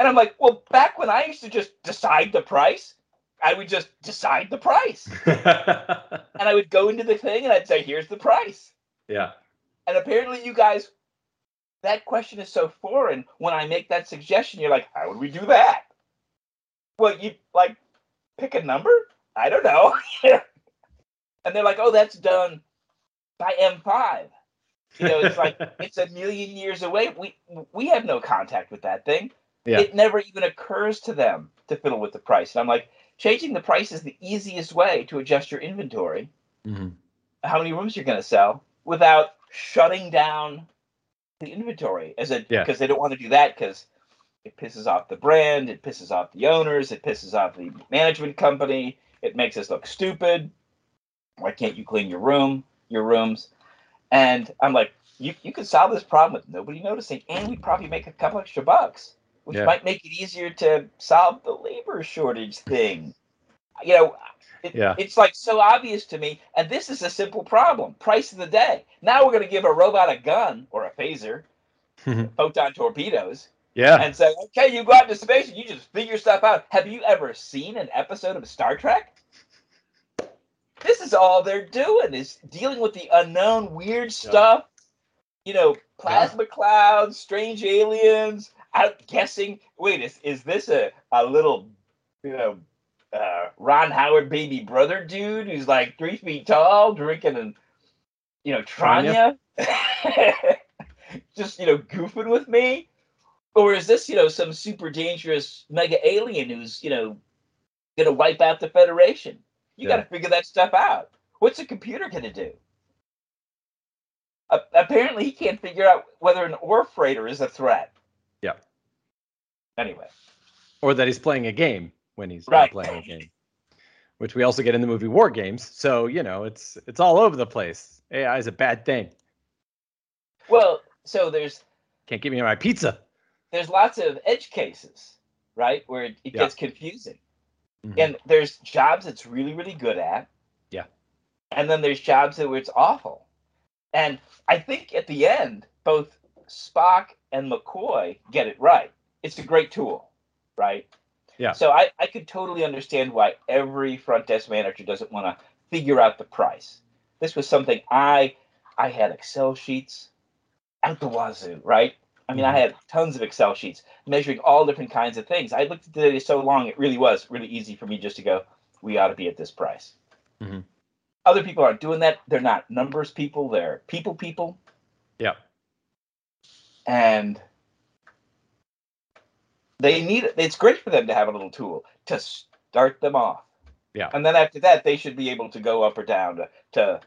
And I'm like, well, back when I used to just decide the price, I would just decide the price. And I would go into the thing and I'd say, here's the price. Yeah. And apparently you guys, that question is so foreign. When I make that suggestion, you're like, how would we do that? Well, you like pick a number? I don't know. And they're like, oh, that's done by M5. You know, it's like, it's a million years away. We have no contact with that thing. Yeah. It never even occurs to them to fiddle with the price. And I'm like, changing the price is the easiest way to adjust your inventory, how many rooms you're going to sell, without shutting down the inventory. Because they don't want to do that because it pisses off the brand, it pisses off the owners, it pisses off the management company, it makes us look stupid. Why can't you clean your rooms? And I'm like, you could solve this problem with nobody noticing, and we'd probably make a couple extra bucks. Which might make it easier to solve the labor shortage thing. You know, it's like so obvious to me. And this is a simple problem. Price of the day. Now we're going to give a robot a gun or a phaser, photon torpedoes. Yeah. And say, okay, you go out into space and you just figure stuff out. Have you ever seen an episode of Star Trek? This is all they're doing is dealing with the unknown, weird stuff. You know, plasma clouds, strange aliens. I'm guessing, wait, is this a little, you know, Ron Howard baby brother dude who's like 3 feet tall, drinking and, you know, Tranya? Just, you know, goofing with me? Or is this, you know, some super dangerous mega alien who's, you know, going to wipe out the Federation? You got to figure that stuff out. What's a computer going to do? Apparently he can't figure out whether an ore freighter is a threat. Yeah. Anyway. Or that he's playing a game when he's not playing a game, which we also get in the movie War Games. So, you know, it's all over the place. AI is a bad thing. Well, so there's... Can't give me my pizza. there's lots of edge cases, right, where it gets confusing. Mm-hmm. And there's jobs it's really, really good at. Yeah. And then there's jobs where it's awful. And I think at the end, both Spock and McCoy get it right. It's a great tool, right? Yeah. So I could totally understand why every front desk manager doesn't want to figure out the price. This was something I had Excel sheets out the wazoo, right? I mean, I had tons of Excel sheets measuring all different kinds of things. I looked at the data so long, it really was really easy for me just to go, we ought to be at this price. Mm-hmm. Other people aren't doing that. They're not numbers people. They're people. Yeah. And they need it. It's great for them to have a little tool to start them off. Yeah. And then after that, they should be able to go up or down to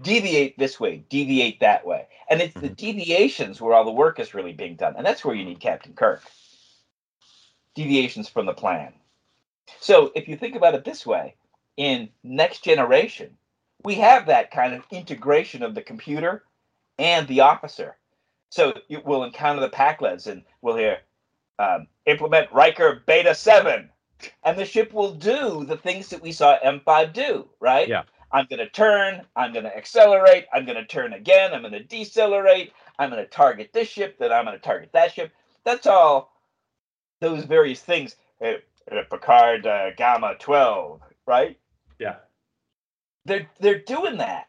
deviate this way, deviate that way. And it's the deviations where all the work is really being done. And that's where you need Captain Kirk. Deviations from the plan. So if you think about it this way, in Next Generation, we have that kind of integration of the computer and the officer. So we'll encounter the Packlets and we'll hear, implement Riker Beta 7. And the ship will do the things that we saw M5 do, right? Yeah. I'm going to turn, I'm going to accelerate, I'm going to turn again, I'm going to decelerate, I'm going to target this ship, then I'm going to target that ship. That's all those various things. Picard Gamma 12, right? Yeah. They're doing that.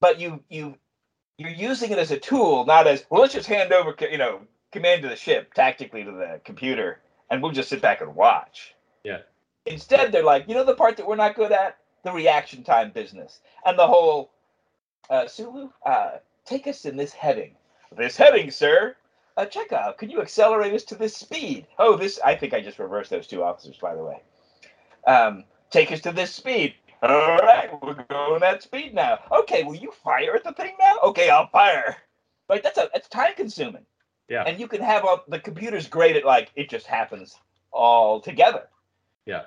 But you're using it as a tool, not as, well, let's just hand over, command to the ship, tactically to the computer, and we'll just sit back and watch. Yeah. Instead, they're like, the part that we're not good at? The reaction time business and the whole Sulu, take us in this heading. This heading, sir. Chekhov, can you accelerate us to this speed? Oh, I think I just reversed those two officers, by the way. Take us to this speed. All right, we're going that speed now. Okay, will you fire at the thing now? Okay, I'll fire. Like that's time consuming. Yeah. And you can have the computer's great at it just happens all together. Yeah.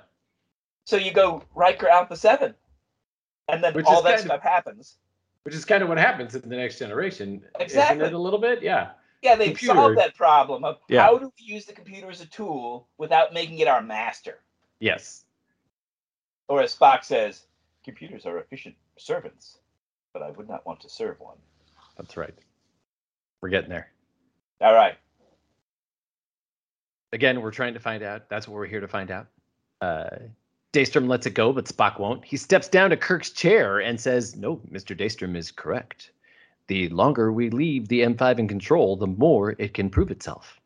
So you go Riker Alpha 7, and then all that stuff happens. Which is kind of what happens in the Next Generation. Exactly. Isn't it a little bit? Yeah. Yeah, they've solved that problem of how do we use the computer as a tool without making it our master? Yes. Or as Spock says, computers are efficient servants, but I would not want to serve one. That's right. We're getting there. All right. Again, we're trying to find out. That's what we're here to find out. Daystrom lets it go, but Spock won't. He steps down to Kirk's chair and says, no, Mr. Daystrom is correct. The longer we leave the M5 in control, the more it can prove itself.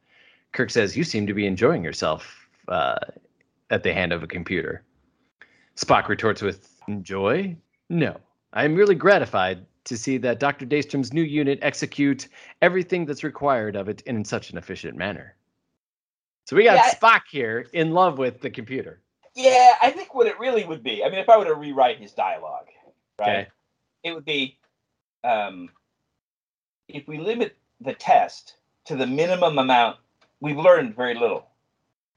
Kirk says, you seem to be enjoying yourself at the hand of a computer. Spock retorts with, enjoy? No, I am really gratified to see that Dr. Daystrom's new unit execute everything that's required of it in such an efficient manner. So we got Spock here in love with the computer. Yeah, I think what it really would be, I mean, if I were to rewrite his dialogue, right, okay, it would be, if we limit the test to the minimum amount, we've learned very little.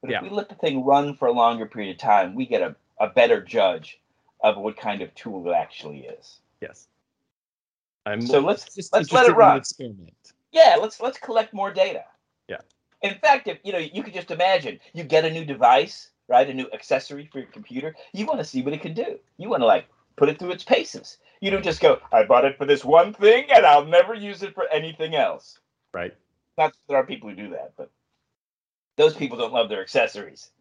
But if we let the thing run for a longer period of time, we get a better judge of what kind of tool it actually is. Yes. So let's let it run. Yeah, let's collect more data. Yeah. In fact, if you could just imagine, you get a new device, right, a new accessory for your computer, you want to see what it can do. You want to, put it through its paces. You don't just go, I bought it for this one thing, and I'll never use it for anything else. Right. Not that there are people who do that, but those people don't love their accessories,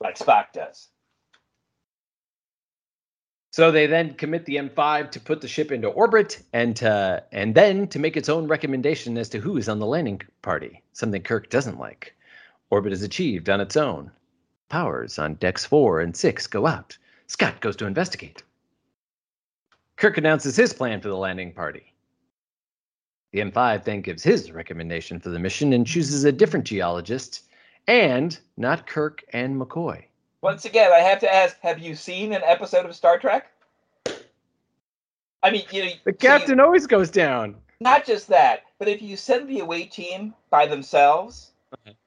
like Spock does. So they then commit the M5 to put the ship into orbit and then to make its own recommendation as to who is on the landing party, something Kirk doesn't like. Orbit is achieved on its own. Powers on decks 4 and 6 go out. Scott goes to investigate. Kirk announces his plan for the landing party. The M5 then gives his recommendation for the mission and chooses a different geologist, and not Kirk and McCoy. Once again, I have to ask, have you seen an episode of Star Trek? I mean, the captain always goes down. Not just that, but if you send the away team by themselves,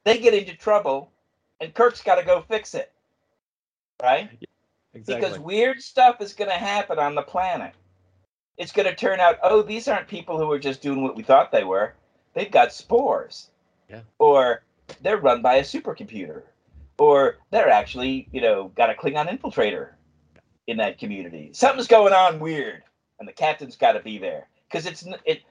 they get into trouble. And Kirk's got to go fix it, right? Yeah, exactly. Because weird stuff is going to happen on the planet. It's going to turn out, oh, these aren't people who are just doing what we thought they were. They've got spores. Yeah. Or they're run by a supercomputer, or they're actually, you know, got a Klingon infiltrator in that community. Something's going on weird, and the captain's got to be there because it.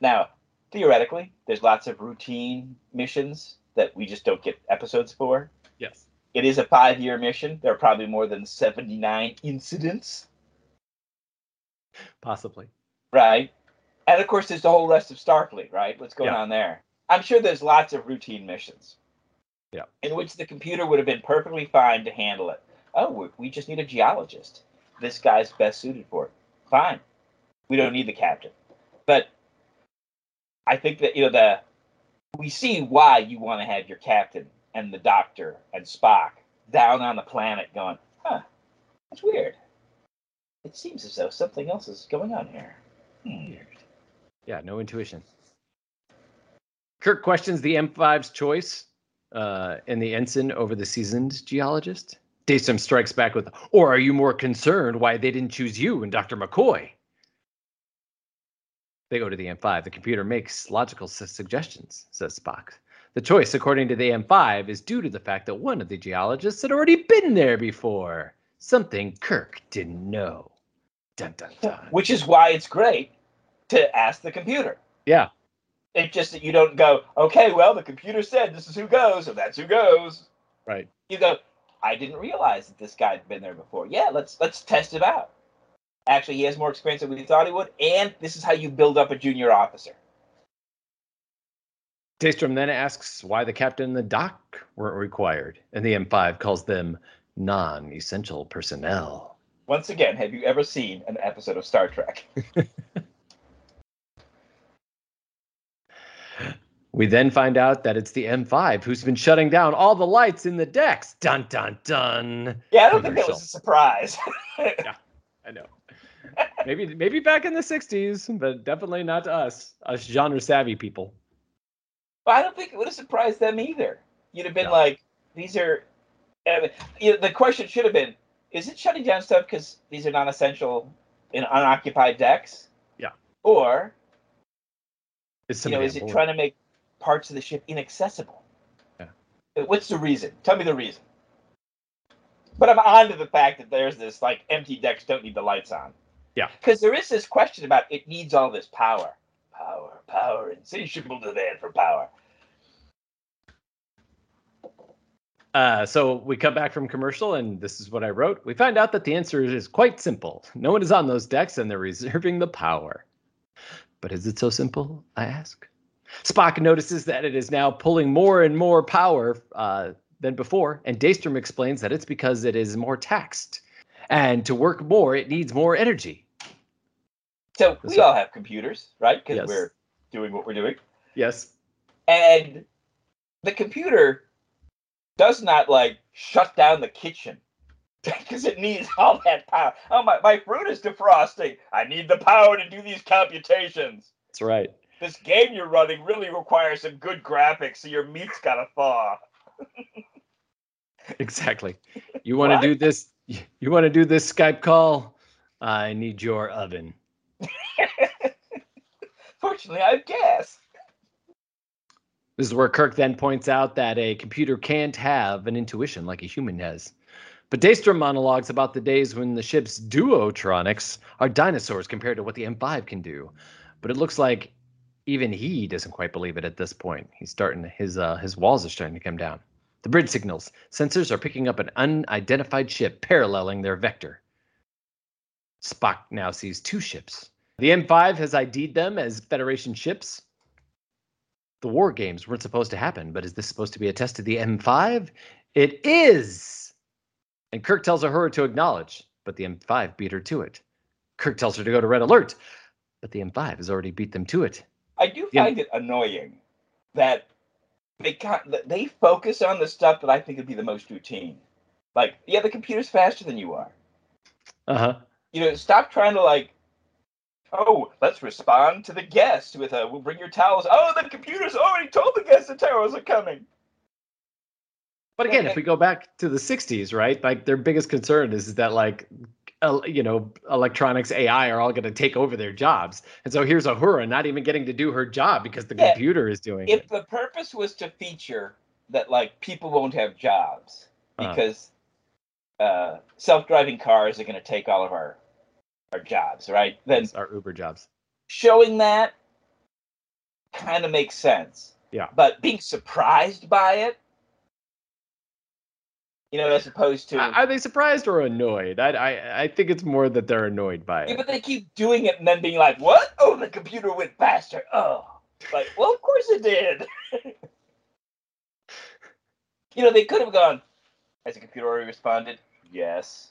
Now, theoretically, there's lots of routine missions that we just don't get episodes for. Yes. It is a 5-year mission. There are probably more than 79 incidents. Possibly. Right. And, of course, there's the whole rest of Starfleet, right? What's going on there? I'm sure there's lots of routine missions in which the computer would have been perfectly fine to handle it. Oh, we just need a geologist. This guy's best suited for it. Fine. We don't need the captain. But I think that, you know, we see why you want to have your captain and the doctor and Spock down on the planet going, huh, that's weird. It seems as though something else is going on here. Weird. Yeah, no intuition. Kirk questions the M5's choice and the ensign over the seasoned geologist. Daystrom strikes back with, or are you more concerned why they didn't choose you and Dr. McCoy? They go to the M5. The computer makes logical suggestions, says Spock. The choice, according to the M5, is due to the fact that one of the geologists had already been there before. Something Kirk didn't know. Dun, dun, dun. Which is why it's great to ask the computer. Yeah. It's just that you don't go, okay, well, the computer said this is who goes, so that's who goes. Right. You go, I didn't realize that this guy had been there before. Yeah, let's test it out. Actually, he has more experience than we thought he would, and this is how you build up a junior officer. Daystrom then asks why the captain and the doc weren't required, and the M5 calls them non-essential personnel. Once again, have you ever seen an episode of Star Trek? We then find out that it's the M5 who's been shutting down all the lights in the decks. Dun, dun, dun. Yeah, I don't think that was a surprise. Yeah, I know. Maybe back in the 60s, but definitely not to us. Us genre-savvy people. Well, I don't think it would have surprised them either. You'd have been like, these are... I mean, you know, the question should have been, is it shutting down stuff because these are non-essential and unoccupied decks? Yeah. Or, you know, is it trying to make parts of the ship inaccessible? Yeah. What's the reason? Tell me the reason. But I'm on to the fact that there's this, like, empty decks don't need the lights on. Yeah. Because there is this question about it needs all this power. Power, insatiable demand for power. So we come back from commercial, and this is what I wrote. We find out that the answer is quite simple. No one is on those decks, and they're reserving the power. But is it so simple, I ask? Spock notices that it is now pulling more and more power than before, and Daystrom explains that it's because it is more taxed. And to work more, it needs more energy. So we all have computers, right? Because we're doing what we're doing. Yes. And the computer does not, like, shut down the kitchen because it needs all that power. Oh, my fruit is defrosting. I need the power to do these computations. That's right. This game you're running really requires some good graphics, so your meat's got to thaw. Exactly. You want to do this? You want to do this Skype call? I need your oven. Fortunately, I have gas. This is where Kirk then points out that a computer can't have an intuition like a human has. But Daystrom monologues about the days when the ship's duotronics are dinosaurs compared to what the M5 can do. But it looks like even he doesn't quite believe it at this point. He's starting his walls are starting to come down. The bridge signals. Sensors are picking up an unidentified ship paralleling their vector. Spock now sees two ships. The M5 has ID'd them as Federation ships. The war games weren't supposed to happen, but is this supposed to be a test of the M5? It is! And Kirk tells Uhura to acknowledge, but the M5 beat her to it. Kirk tells her to go to red alert, but the M5 has already beat them to it. I do find it annoying that they focus on the stuff that I think would be the most routine. Like, yeah, the computer's faster than you are. Uh-huh. You know, stop trying to, like, oh, let's respond to the guest with a, we'll bring your towels. Oh, the computer's already told the guests the towels are coming. But again, if we go back to the 60s, right, like, their biggest concern is that, like, electronics, AI are all going to take over their jobs. And so here's Uhura not even getting to do her job because the computer is doing it. If the purpose was to feature that, like, people won't have jobs because self-driving cars are going to take all of our jobs, right? Then our Uber jobs. Showing that kind of makes sense. Yeah. But being surprised by it, you know, as opposed to... Are they surprised or annoyed? I think it's more that they're annoyed by it. Yeah, but they keep doing it and then being like, what? Oh, the computer went faster. Oh. Like, well, of course it did. You know, they could have gone, has the computer already responded? Yes.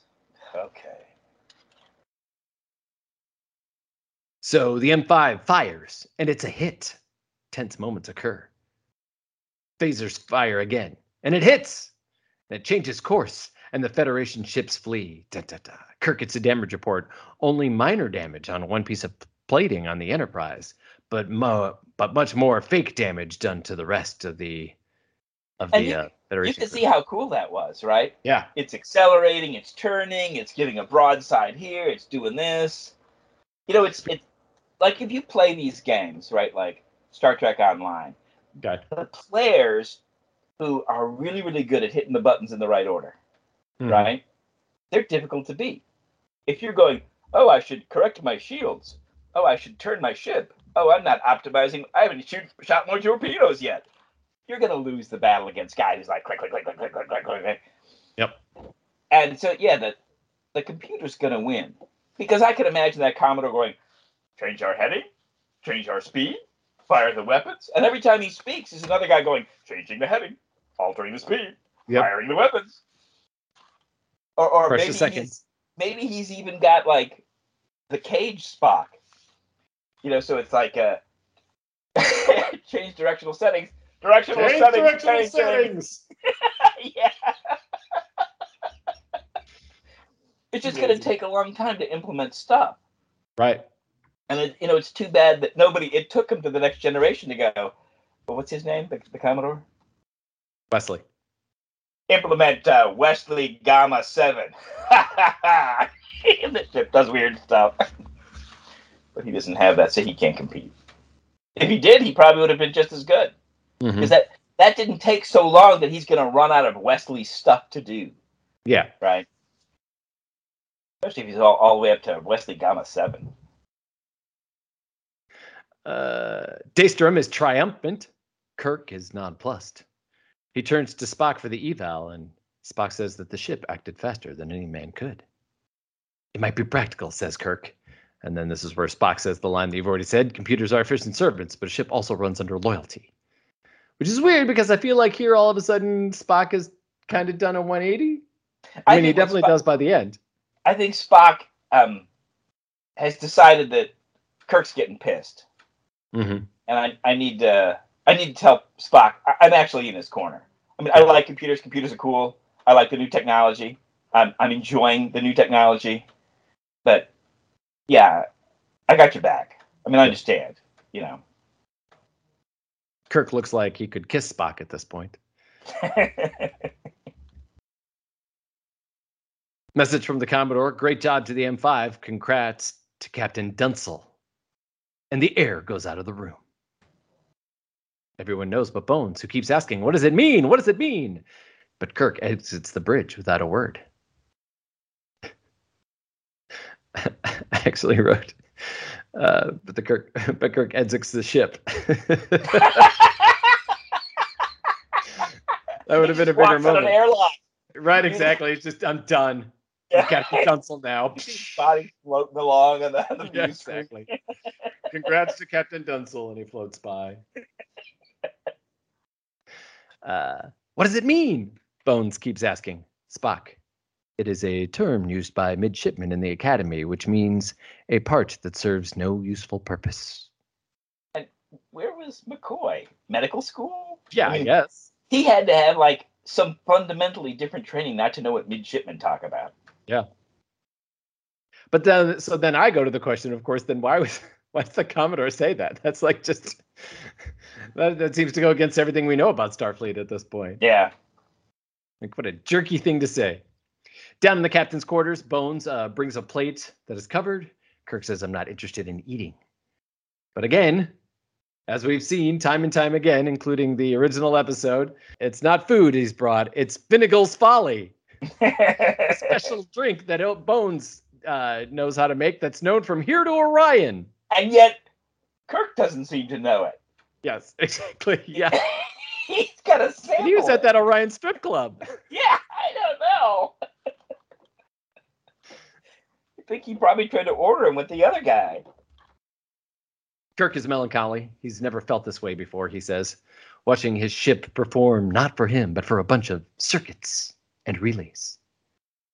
Okay. So the M5 fires, and it's a hit. Tense moments occur. Phasers fire again, and it hits. And it changes course, and the Federation ships flee. Da, da, da. Kirk gets a damage report. Only minor damage on one piece of plating on the Enterprise, but much more fake damage done to the rest of the Federation. You can see how cool that was, right? Yeah. It's accelerating. It's turning. It's giving a broadside here. It's doing this. You know, it's like if you play these games, right, like Star Trek Online, okay, the players who are really, really good at hitting the buttons in the right order, right, they're difficult to beat. If you're going, oh, I should correct my shields. Oh, I should turn my ship. Oh, I'm not optimizing. I haven't shot more torpedoes yet. You're going to lose the battle against guy who's like, click, click, click, click, click, click, click, click. Yep. And so, yeah, the computer's going to win. Because I could imagine that Commodore going, change our heading, change our speed, fire the weapons. And every time he speaks, there's another guy going, changing the heading, altering the speed, firing the weapons. Or maybe he's even got, like, the cage Spock. You know, so it's like change directional settings. Directional settings. Yeah. It's just going to take a long time to implement stuff. Right. And, it's too bad that it took him to the Next Generation to go, but what's his name, the Commodore? Wesley. Implement Wesley Gamma 7. That ship does weird stuff. But he doesn't have that, so he can't compete. If he did, he probably would have been just as good. Because that didn't take so long that he's going to run out of Wesley stuff to do. Yeah. Right. Especially if he's all the way up to Wesley Gamma 7. Daystrom is triumphant. Kirk is nonplussed. He turns to Spock for the eval, and Spock says that the ship acted faster than any man could. It might be practical, says Kirk. And then this is where Spock says the line that you've already said, computers are efficient servants, but a ship also runs under loyalty. Which is weird, because I feel like here all of a sudden Spock is kind of done a 180. I mean, he definitely does by the end. I think Spock has decided that Kirk's getting pissed, and I need to tell Spock I'm actually in his corner. I mean, I like computers. Computers are cool. I like the new technology. I'm enjoying the new technology, but yeah, I got your back. I mean, I understand. You know, Kirk looks like he could kiss Spock at this point. Message from the Commodore, great job to the M5. Congrats to Captain Dunsel. And the air goes out of the room. Everyone knows but Bones, who keeps asking, what does it mean? What does it mean? But Kirk exits the bridge without a word. I actually wrote, but Kirk exits the ship. That would have been a bigger moment. Right, exactly. It's just, I'm done. I've got the console now. Body floating along on the yeah, exactly. Congrats to Captain Dunsel, and he floats by. What does it mean? Bones keeps asking. Spock, it is a term used by midshipmen in the academy, which means a part that serves no useful purpose. And where was McCoy? Medical school? Yeah, I guess. He had to have, like, some fundamentally different training not to know what midshipmen talk about. Yeah. But then, so then I go to the question, of course, then why does the Commodore say that? That's like just, that seems to go against everything we know about Starfleet at this point. Yeah. Like, what a jerky thing to say. Down in the captain's quarters, Bones brings a plate that is covered. Kirk says, "I'm not interested in eating." But again, as we've seen time and time again, including the original episode, it's not food he's brought. It's Finnegal's Folly, a special drink that Bones knows how to make that's known from here to Orion. And yet, Kirk doesn't seem to know it. Yes, exactly. Yeah. He's got a sample. And he was at that Orion strip club. Yeah, I don't know. I think he probably tried to order him with the other guy. Kirk is melancholy. He's never felt this way before, he says, watching his ship perform not for him, but for a bunch of circuits and relays.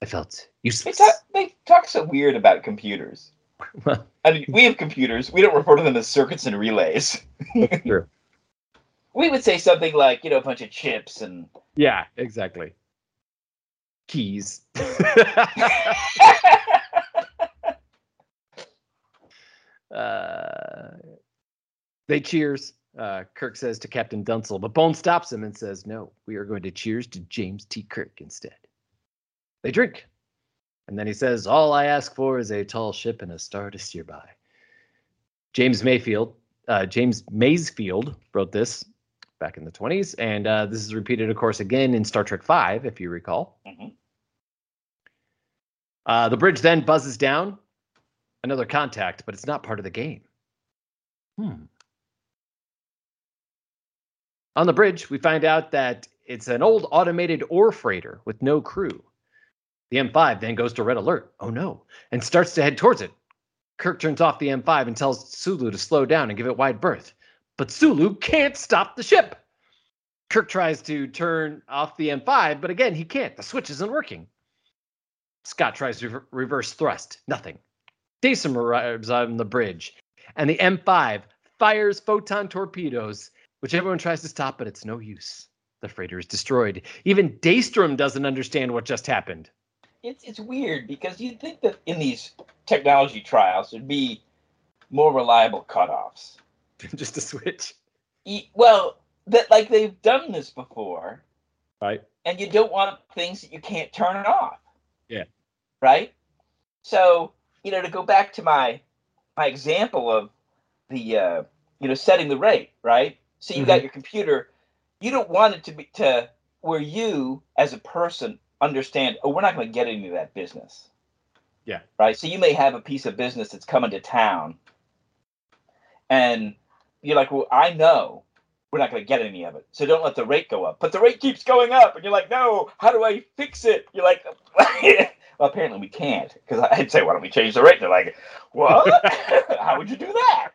I felt useless. They talk so weird about computers. I mean, we have computers. We don't refer to them as circuits and relays. True. We would say something like, a bunch of chips and... Yeah, exactly. Keys. They cheers, Kirk says to Captain Dunsel, but Bones stops him and says, no, we are going to cheers to James T. Kirk instead. They drink. And then he says, all I ask for is a tall ship and a star to steer by. James Masefield wrote this back in the 1920s, and this is repeated, of course, again in Star Trek V, if you recall. Mm-hmm. The bridge then buzzes down. Another contact, but it's not part of the game. On the bridge, we find out that it's an old automated ore freighter with no crew. The M5 then goes to red alert. Oh, no. And starts to head towards it. Kirk turns off the M5 and tells Sulu to slow down and give it wide berth. But Sulu can't stop the ship. Kirk tries to turn off the M5, but again, he can't. The switch isn't working. Scott tries to reverse thrust. Nothing. Daystrom arrives on the bridge, and the M5 fires photon torpedoes, which everyone tries to stop, but it's no use. The freighter is destroyed. Even Daystrom doesn't understand what just happened. It's weird, because you'd think that in these technology trials, there'd be more reliable cutoffs. Just a switch? Well, that like they've done this before. Right. And you don't want things that you can't turn off. Yeah. Right? So... to go back to my example of the, setting the rate, right? So you've got your computer. You don't want it to be to where you, as a person, understand, oh, we're not going to get into that business. Yeah. Right? So you may have a piece of business that's coming to town. And you're like, well, I know we're not going to get any of it. So don't let the rate go up. But the rate keeps going up. And you're like, no, how do I fix it? You're like... Well, apparently we can't, because I'd say, why don't we change the rate? They're like, what? How would you do that?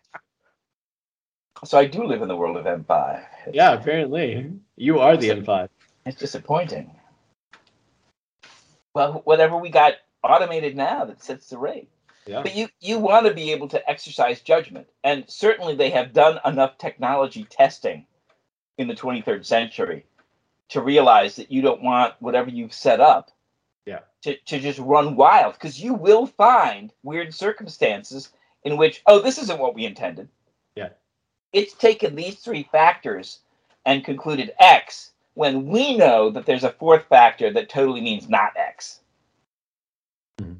So I do live in the world of M5. Yeah, apparently. You are the M5. It's disappointing. Well, whatever we got automated now that sets the rate. Yeah. But you want to be able to exercise judgment. And certainly they have done enough technology testing in the 23rd century to realize that you don't want whatever you've set up to just run wild, because you will find weird circumstances in which, oh, this isn't what we intended. Yeah. It's taken these three factors and concluded X when we know that there's a fourth factor that totally means not X. Mm-hmm.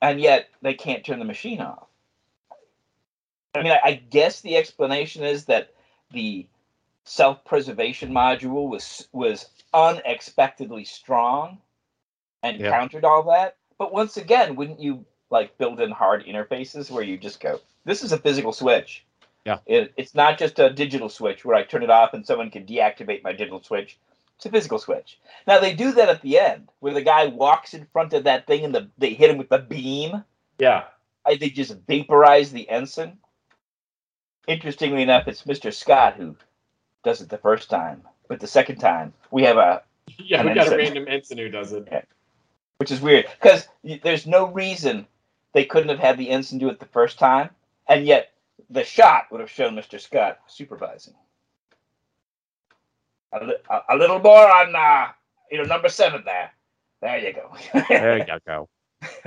And yet they can't turn the machine off. I mean, I guess the explanation is that the self-preservation module was unexpectedly strong and countered all that. But once again, wouldn't you build in hard interfaces where you just go, this is a physical switch. Yeah. It's not just a digital switch where I turn it off and someone can deactivate my digital switch. It's a physical switch. Now they do that at the end where the guy walks in front of that thing and they hit him with the beam. Yeah. They just vaporize the ensign. Interestingly enough, it's Mr. Scott who does it the first time. But the second time, we have a random ensign who does it. Yeah. Which is weird, because there's no reason they couldn't have had the ensign do it the first time, and yet the shot would have shown Mr. Scott supervising. A little more on, number 7 there. There you go. There you go.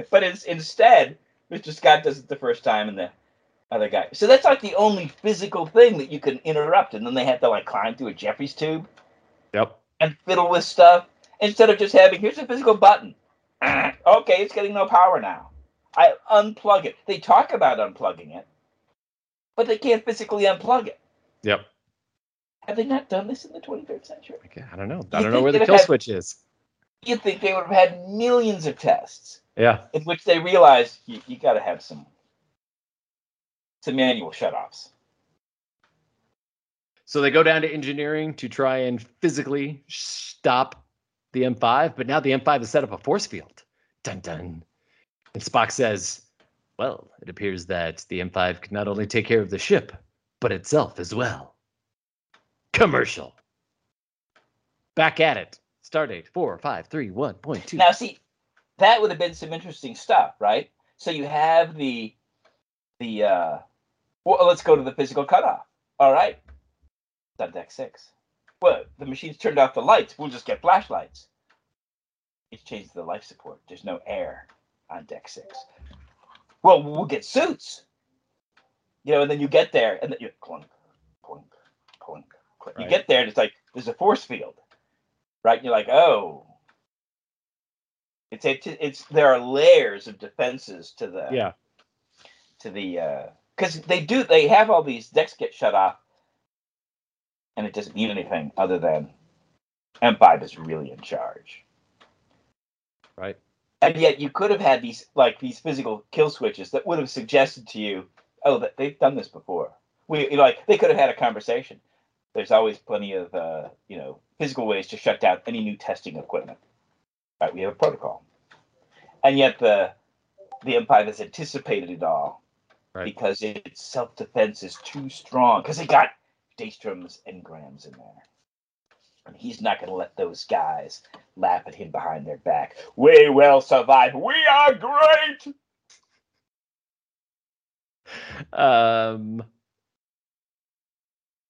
But instead, Mr. Scott does it the first time, and the other guy. So that's like the only physical thing that you can interrupt, and then they have to climb through a Jeffries tube. Yep. And fiddle with stuff. instead of just having, here's a physical button. Okay, it's getting no power now. I unplug it. They talk about unplugging it, but they can't physically unplug it. Yep. Have they not done this in the 23rd century? Okay, I don't know. I don't know where the kill switch is. You'd think they would have had millions of tests. Yeah. In which they realized you got to have some manual shutoffs. So they go down to engineering to try and physically stop the M5, but now the M5 has set up a force field. Dun dun. And Spock says, well, it appears that the M5 can not only take care of the ship, but itself as well. Commercial. Back at it. Stardate 4531.2. Now, see, that would have been some interesting stuff, right? So you have the well, let's go to the physical cutoff. All right. On deck 6. Well, the machine's turned off the lights. We'll just get flashlights. It's changed the life support. There's no air on deck 6. Well, we'll get suits. You know, and then you get there, and then you clunk, clunk, clunk, clunk. Right. You get there, and it's like, there's a force field. Right? And you're like, oh. It's there are layers of defenses to the... Yeah. To the... Because they have all these decks get shut off, and it doesn't mean anything other than M5 is really in charge. Right. And yet you could have had these physical kill switches that would have suggested to you, oh, that they've done this before. They could have had a conversation. There's always plenty of physical ways to shut down any new testing equipment. Right? We have a protocol. And yet the M5 has anticipated it all, right, because its self-defense is too strong. Because it got Daystrom's engrams in there. And he's not going to let those guys laugh at him behind their back. We will survive. We are great!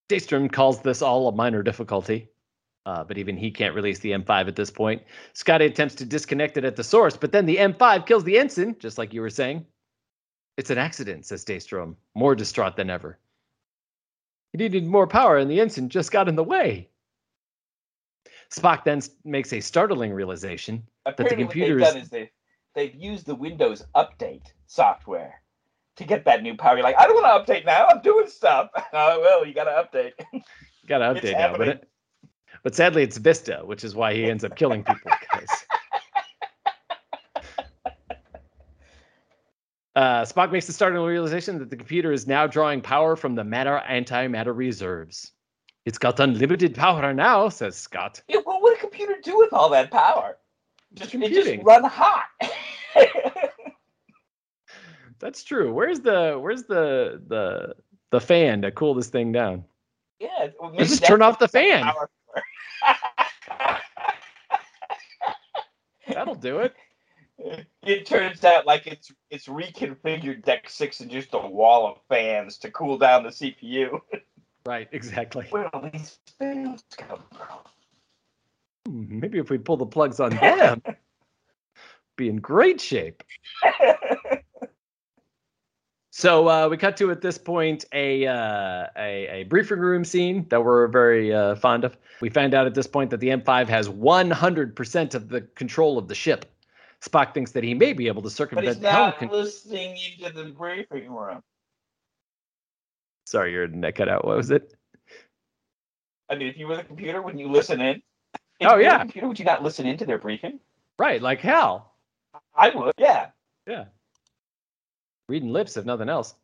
Daystrom calls this all a minor difficulty, but even he can't release the M5 at this point. Scotty attempts to disconnect it at the source, but then the M5 kills the ensign, just like you were saying. It's an accident, says Daystrom, more distraught than ever. He needed more power, and the ensign just got in the way. Spock then makes a startling realization that the computer is... They've used the Windows update software to get that new power. You're like, I don't want to update now. I'm doing stuff. Oh, well, you got to update. You got to update now. But sadly, it's Vista, which is why he ends up killing people. Spock makes the startling realization that the computer is now drawing power from the matter-antimatter reserves. It's got unlimited power now, says Scott. Yeah, well, what would a computer do with all that power? Just run hot. That's true. Where's the fan to cool this thing down? Yeah, well, let's just turn off the fan. That'll do it. It turns out like it's reconfigured deck 6 and just a wall of fans to cool down the CPU. Right, exactly. Where do these fans come from? Maybe if we pull the plugs on them, be in great shape. So we cut to, at this point, a briefing room scene that we're very fond of. We find out at this point that the M5 has 100% of the control of the ship. Spock thinks that he may be able to circumvent the helm. But he's not listening into the briefing room. Sorry, your net cut out. What was it? I mean, if you were the computer, wouldn't you listen in? If you were the computer, would you not listen into their briefing? Right, like Hal. I would, yeah. Yeah. Reading lips, if nothing else.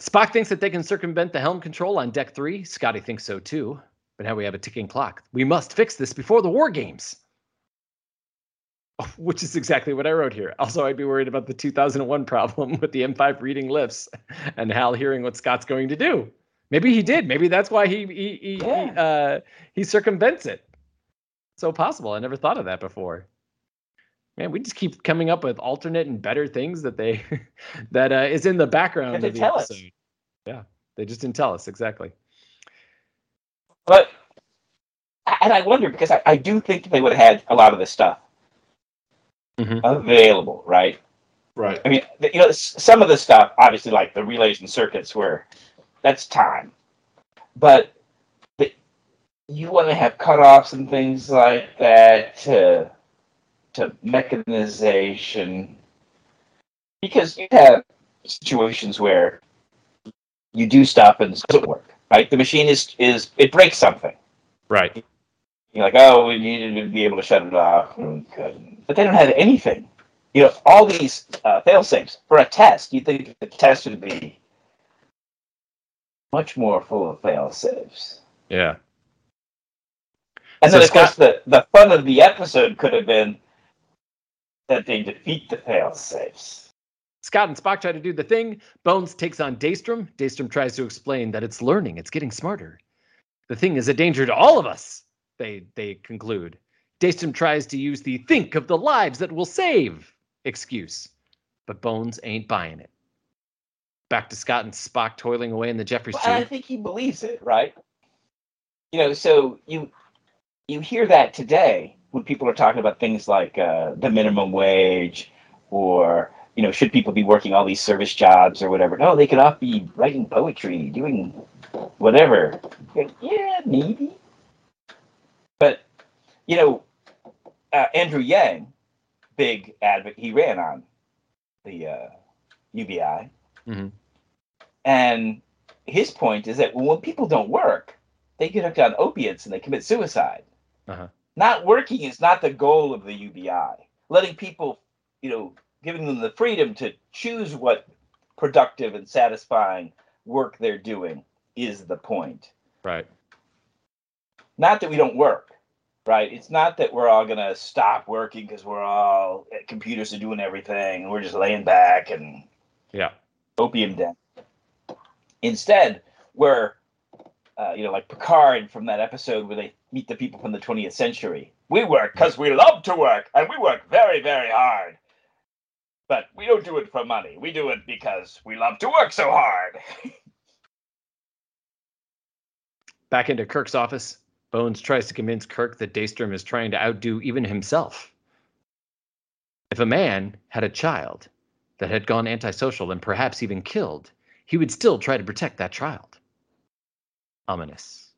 Spock thinks that they can circumvent the helm control on deck 3. Scotty thinks so, too. But now we have a ticking clock. We must fix this before the War Games. Which is exactly what I wrote here. Also, I'd be worried about the 2001 problem with the M5 reading lips and Hal hearing what Scott's going to do. Maybe he did. Maybe that's why he circumvents it. So possible. I never thought of that before. Man, we just keep coming up with alternate and better things that is in the background of the episode. Us. Yeah, they just didn't tell us exactly. But and I wonder because I do think they would have had a lot of this stuff. Mm-hmm. Available, right? Right. I mean, some of the stuff, obviously, like the relays and circuits, that's time. But you want to have cutoffs and things like that to mechanization, because you have situations where you do stop and it doesn't work, right? The machine is it breaks something, right? You're like, oh, we needed to be able to shut it off, and we couldn't. But they don't have anything. You know, all these fail-safes for a test. You'd think the test would be much more full of fail-safes. Yeah. And so then, of course, the fun of the episode could have been that they defeat the fail-safes. Scott and Spock try to do the thing. Bones takes on Daystrom. Daystrom tries to explain that it's learning. It's getting smarter. The thing is a danger to all of us. They conclude. Daystrom tries to use the think of the lives that will save excuse, but Bones ain't buying it. Back to Scott and Spock toiling away in the Jeffries tube. I think he believes it, right? You know, so you hear that today when people are talking about things like the minimum wage, or, you know, should people be working all these service jobs or whatever? No, they could all be writing poetry, doing whatever. Yeah, maybe. But, you know, Andrew Yang, big advocate, he ran on the UBI. Mm-hmm. And his point is that when people don't work, they get hooked on opiates and they commit suicide. Uh-huh. Not working is not the goal of the UBI. Letting people, you know, giving them the freedom to choose what productive and satisfying work they're doing is the point. Right. Not that we don't work, right? It's not that we're all going to stop working because we're all at computers and doing everything, and we're just laying back and opium den. Instead, we're, you know, like Picard from that episode where they meet the people from the 20th century. We work because we love to work, and we work very, very hard. But we don't do it for money. We do it because we love to work so hard. Back into Kirk's office. Bones tries to convince Kirk that Daystrom is trying to outdo even himself. If a man had a child that had gone antisocial and perhaps even killed, he would still try to protect that child. Ominous.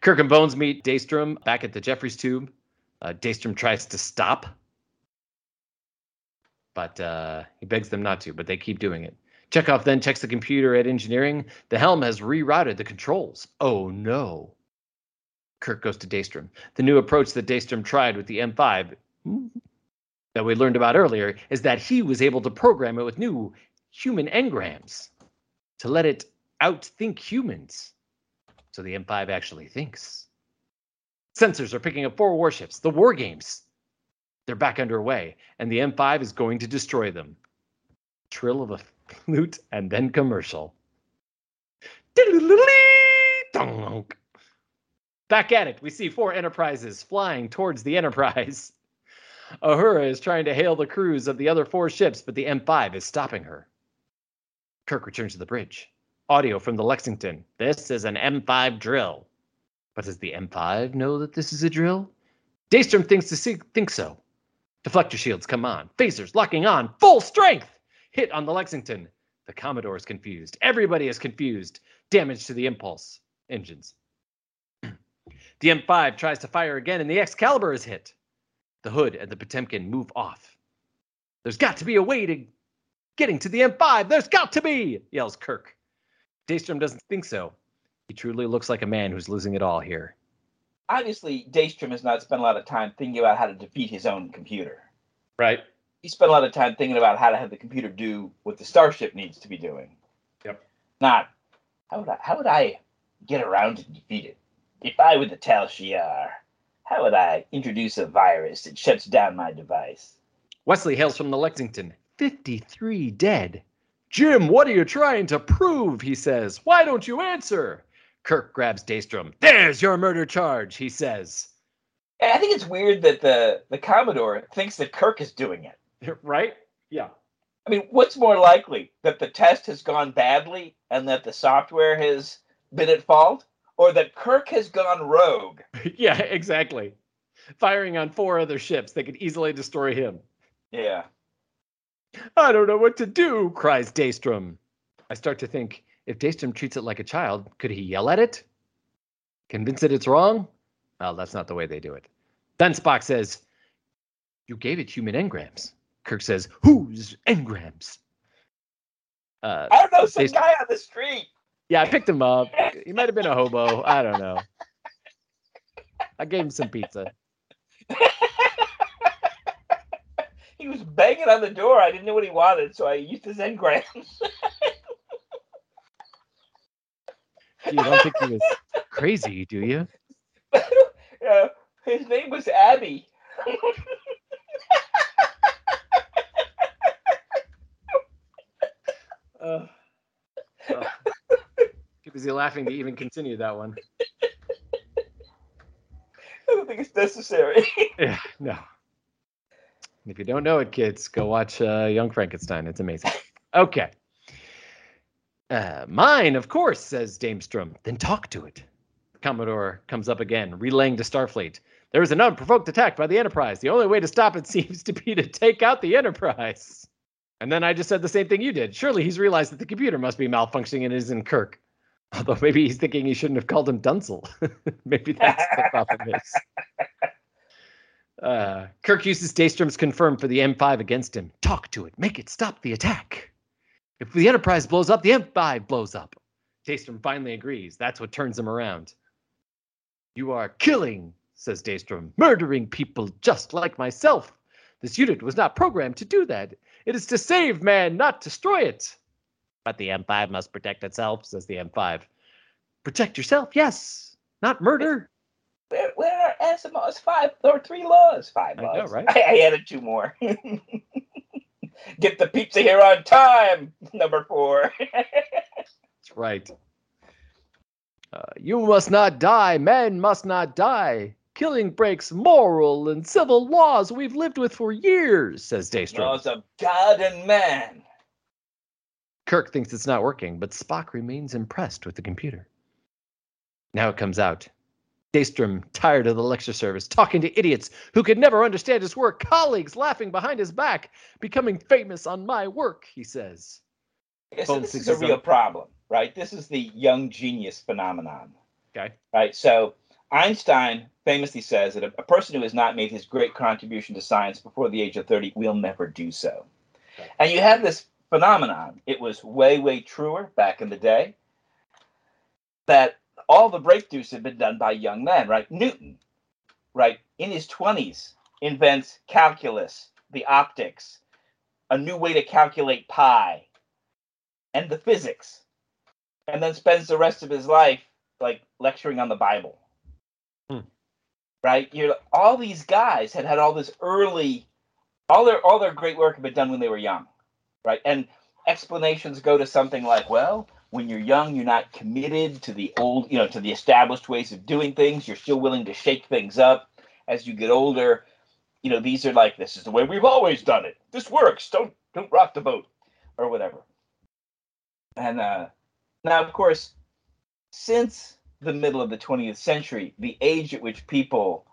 Kirk and Bones meet Daystrom back at the Jeffries tube. Daystrom tries to stop, but he begs them not to, but they keep doing it. Chekhov then checks the computer at engineering. The helm has rerouted the controls. Oh, no. Kirk goes to Daystrom. The new approach that Daystrom tried with the M5 that we learned about earlier is that he was able to program it with new human engrams to let it outthink humans. So the M5 actually thinks. Sensors are picking up four warships, the War Games. They're back underway, and the M5 is going to destroy them. Trill of a flute and then commercial. Back at it, we see four Enterprises flying towards the Enterprise. Uhura is trying to hail the crews of the other four ships, but the M5 is stopping her. Kirk returns to the bridge. Audio from the Lexington. This is an M5 drill. But does the M5 know that this is a drill? Daystrom thinks so. Deflector shields come on. Phasers locking on. Full strength! Hit on the Lexington. The Commodore is confused. Everybody is confused. Damage to the impulse engines. The M5 tries to fire again, and the Excalibur is hit. The Hood and the Potemkin move off. There's got to be a way to getting to the M5. There's got to be, yells Kirk. Daystrom doesn't think so. He truly looks like a man who's losing it all here. Obviously, Daystrom has not spent a lot of time thinking about how to defeat his own computer. Right. He spent a lot of time thinking about how to have the computer do what the starship needs to be doing. Yep. Not, how would I get around to defeat it? If I were the Tal Shiar, how would I introduce a virus that shuts down my device? Wesley hails from the Lexington. 53 dead. Jim, what are you trying to prove? He says. Why don't you answer? Kirk grabs Daystrom. There's your murder charge, he says. And I think it's weird that the Commodore thinks that Kirk is doing it. Right? Yeah. I mean, what's more likely? That the test has gone badly and that the software has been at fault? Or that Kirk has gone rogue? Yeah, exactly. Firing on four other ships that could easily destroy him. Yeah. I don't know what to do, cries Daystrom. I start to think, if Daystrom treats it like a child, could he yell at it? Convinced that it's wrong? Well, that's not the way they do it. Then Spock says, "You gave it human engrams." Kirk says, "Whose engrams?" I don't know, some guy on the street. Yeah, I picked him up. He might have been a hobo. I don't know. I gave him some pizza. He was banging on the door. I didn't know what he wanted, so I used his engrams. You don't think he was crazy, do you? His name was Abby. Too busy laughing to even continue that one. I don't think it's necessary. Yeah, no. If you don't know it, kids, go watch Young Frankenstein. It's amazing. Okay. Mine, of course, says Daystrom. Then talk to it. Commodore comes up again, relaying to Starfleet. There is an unprovoked attack by the Enterprise. The only way to stop it seems to be to take out the Enterprise. And then I just said the same thing you did. Surely he's realized that the computer must be malfunctioning and is in Kirk. Although maybe he's thinking he shouldn't have called him Dunzel. Maybe that's the problem is. Kirk uses Daystrom's confirm for the M5 against him. Talk to it. Make it stop the attack. If the Enterprise blows up, the M5 blows up. Daystrom finally agrees. That's what turns him around. You are killing, says Daystrom, murdering people just like myself. This unit was not programmed to do that. It is to save man, not destroy it. But the M5 must protect itself, says the M5. Protect yourself, yes, not murder. Where are Asimov's five or three laws? 5 laws. I know, right? I added 2 more. Get the pizza here on time, number 4. That's right. You must not die. Men must not die. Killing breaks moral and civil laws we've lived with for years, says Daystrom. Laws of God and man. Kirk thinks it's not working, but Spock remains impressed with the computer. Now it comes out. Daystrom, tired of the lecture service, talking to idiots who could never understand his work, colleagues laughing behind his back, becoming famous on my work, he says. So this is a real problem, right? This is the young genius phenomenon. Okay. Right. So Einstein famously says that a person who has not made his great contribution to science before the age of 30 will never do so. Okay. And you have this phenomenon. It was way, way truer back in the day that all the breakthroughs have been done by young men, right? Newton, right, in his 20s, invents calculus, the optics, a new way to calculate pi, and the physics, and then spends the rest of his life, like, lecturing on the Bible, right? All these guys had all this early, all their great work had been done when they were young, right? And explanations go to something like, well, when you're young, you're not committed to the old, to the established ways of doing things. You're still willing to shake things up. As you get older, these are like, this is the way we've always done it. This works. Don't rock the boat or whatever. And now, of course, since the middle of the 20th century, the age at which people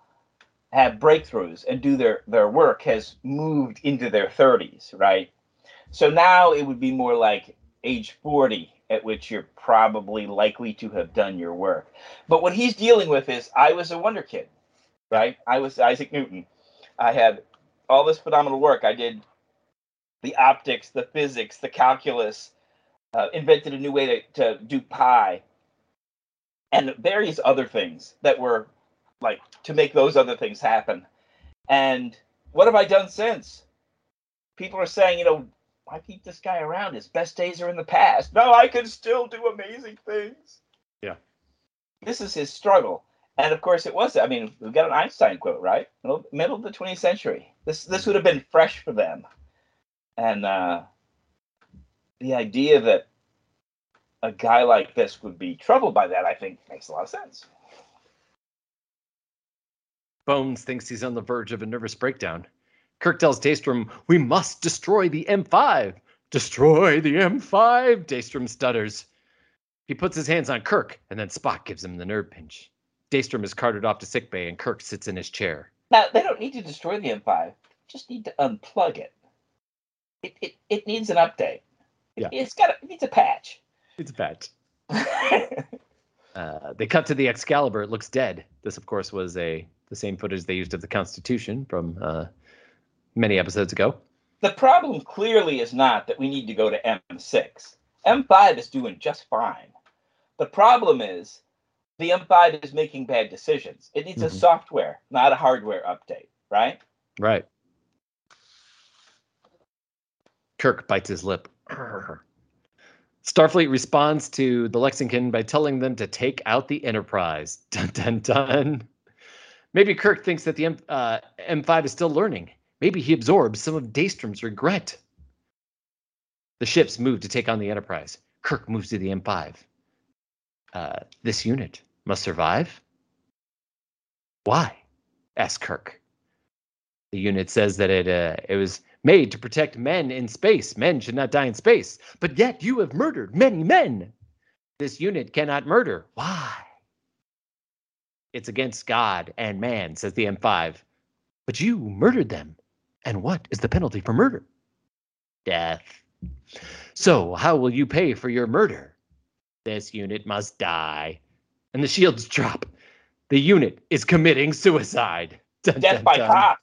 have breakthroughs and do their work has moved into their 30s, right? So now it would be more like age 40. At which you're probably likely to have done your work. But what he's dealing with is, I was a wonder kid, right? I was Isaac Newton. I had all this phenomenal work. I did the optics, the physics, the calculus, invented a new way to do pi, and various other things that were like to make those other things happen. And what have I done since? People are saying, why keep this guy around? His best days are in the past. No, I can still do amazing things. Yeah. This is his struggle. And, of course, it was. I mean, we've got an Einstein quote, right? Middle of the 20th century. This would have been fresh for them. And the idea that a guy like this would be troubled by that, I think, makes a lot of sense. Bones thinks he's on the verge of a nervous breakdown. Kirk tells Daystrom, we must destroy the M5. Destroy the M5, Daystrom stutters. He puts his hands on Kirk, and then Spock gives him the nerve pinch. Daystrom is carted off to sickbay, and Kirk sits in his chair. Now, they don't need to destroy the M5. They just need to unplug it. It needs an update. Yeah. It needs a patch. It's a patch. They cut to the Excalibur. It looks dead. This, of course, was the same footage they used of the Constitution from many episodes ago. The problem clearly is not that we need to go to M6. M5 is doing just fine. The problem is the M5 is making bad decisions. It needs a software, not a hardware update, right? Right. Kirk bites his lip. Starfleet responds to the Lexington by telling them to take out the Enterprise. Dun, dun, dun. Maybe Kirk thinks that the M5 is still learning. Maybe he absorbs some of Daystrom's regret. The ships move to take on the Enterprise. Kirk moves to the M5. This unit must survive? Why? Asks Kirk. The unit says that it was made to protect men in space. Men should not die in space. But yet you have murdered many men. This unit cannot murder. Why? It's against God and man, says the M5. But you murdered them. And what is the penalty for murder? Death. So how will you pay for your murder? This unit must die. And the shields drop. The unit is committing suicide. Dun, death dun, by cop.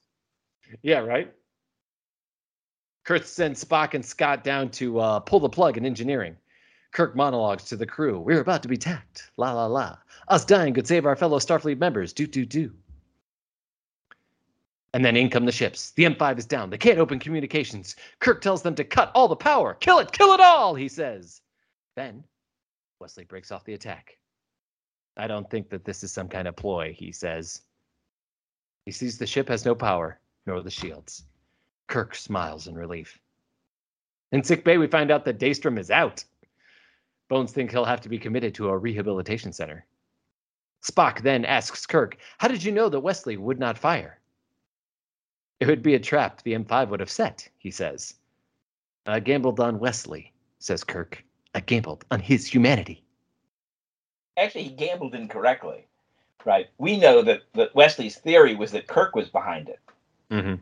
Yeah, right? Kirk sends Spock and Scott down to pull the plug in engineering. Kirk monologues to the crew. We're about to be attacked. La, la, la. Us dying could save our fellow Starfleet members. Do, do, do. And then in come the ships. The M5 is down. They can't open communications. Kirk tells them to cut all the power. Kill it all, he says. Then Wesley breaks off the attack. I don't think that this is some kind of ploy, he says. He sees the ship has no power, nor the shields. Kirk smiles in relief. In sick bay, we find out that Daystrom is out. Bones thinks he'll have to be committed to a rehabilitation center. Spock then asks Kirk, how did you know that Wesley would not fire? It would be a trap the M5 would have set, he says. I gambled on Wesley, says Kirk. I gambled on his humanity. Actually, he gambled incorrectly, right? We know that Wesley's theory was that Kirk was behind it. Mm-hmm.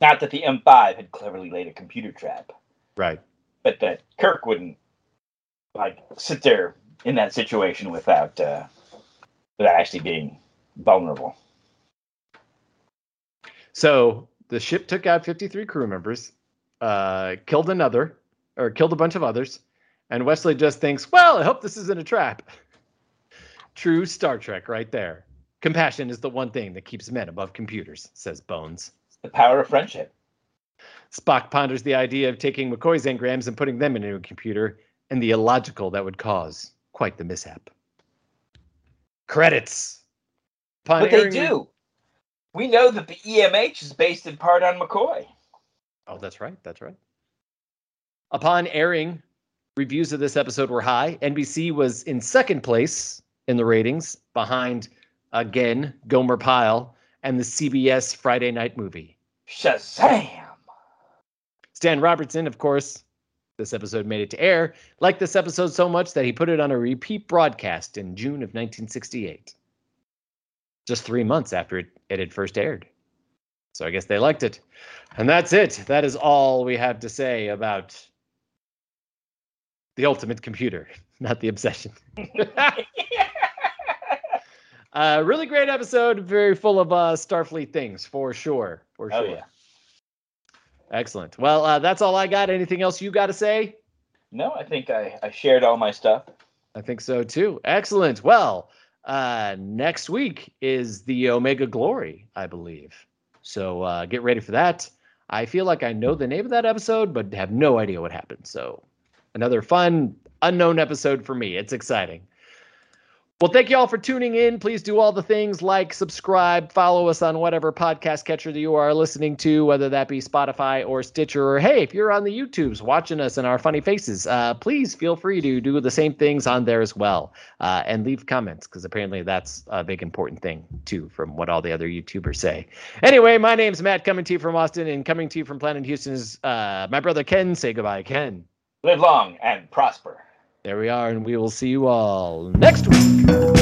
Not that the M5 had cleverly laid a computer trap. Right. But that Kirk wouldn't, sit there in that situation without actually being vulnerable. So the ship took out 53 crew members, killed a bunch of others, and Wesley just thinks, well, I hope this isn't a trap. True Star Trek right there. Compassion is the one thing that keeps men above computers, says Bones. The power of friendship. Spock ponders the idea of taking McCoy's engrams and putting them into a computer and the illogical that would cause quite the mishap. Credits. But they do. We know that the EMH is based in part on McCoy. Oh, that's right. That's right. Upon airing, reviews of this episode were high. NBC was in second place in the ratings behind, again, Gomer Pyle and the CBS Friday Night Movie. Shazam! Stan Robertson, of course, this episode made it to air, liked this episode so much that he put it on a repeat broadcast in June of 1968. Just 3 months after it had first aired. So I guess they liked it. And that's it. That is all we have to say about the ultimate computer, not the obsession. Really great episode, very full of Starfleet things, for sure. For sure. Yeah. Excellent. Well, that's all I got. Anything else you got to say? No, I think I shared all my stuff. I think so, too. Excellent. Well, next week is the Omega Glory, I believe. So get ready for that. I feel like I know the name of that episode, but have no idea what happened. So another fun, unknown episode for me. It's exciting. Well, thank you all for tuning in. Please do all the things like subscribe, follow us on whatever podcast catcher that you are listening to, whether that be Spotify or Stitcher, or hey, if you're on the YouTubes watching us and our funny faces, please feel free to do the same things on there as well, and leave comments, because apparently that's a big important thing too, from what all the other YouTubers say. Anyway, my name's Matt, coming to you from Austin, and coming to you from Planet Houston is my brother Ken. Say goodbye, Ken. Live long and prosper. There we are, and we will see you all next week.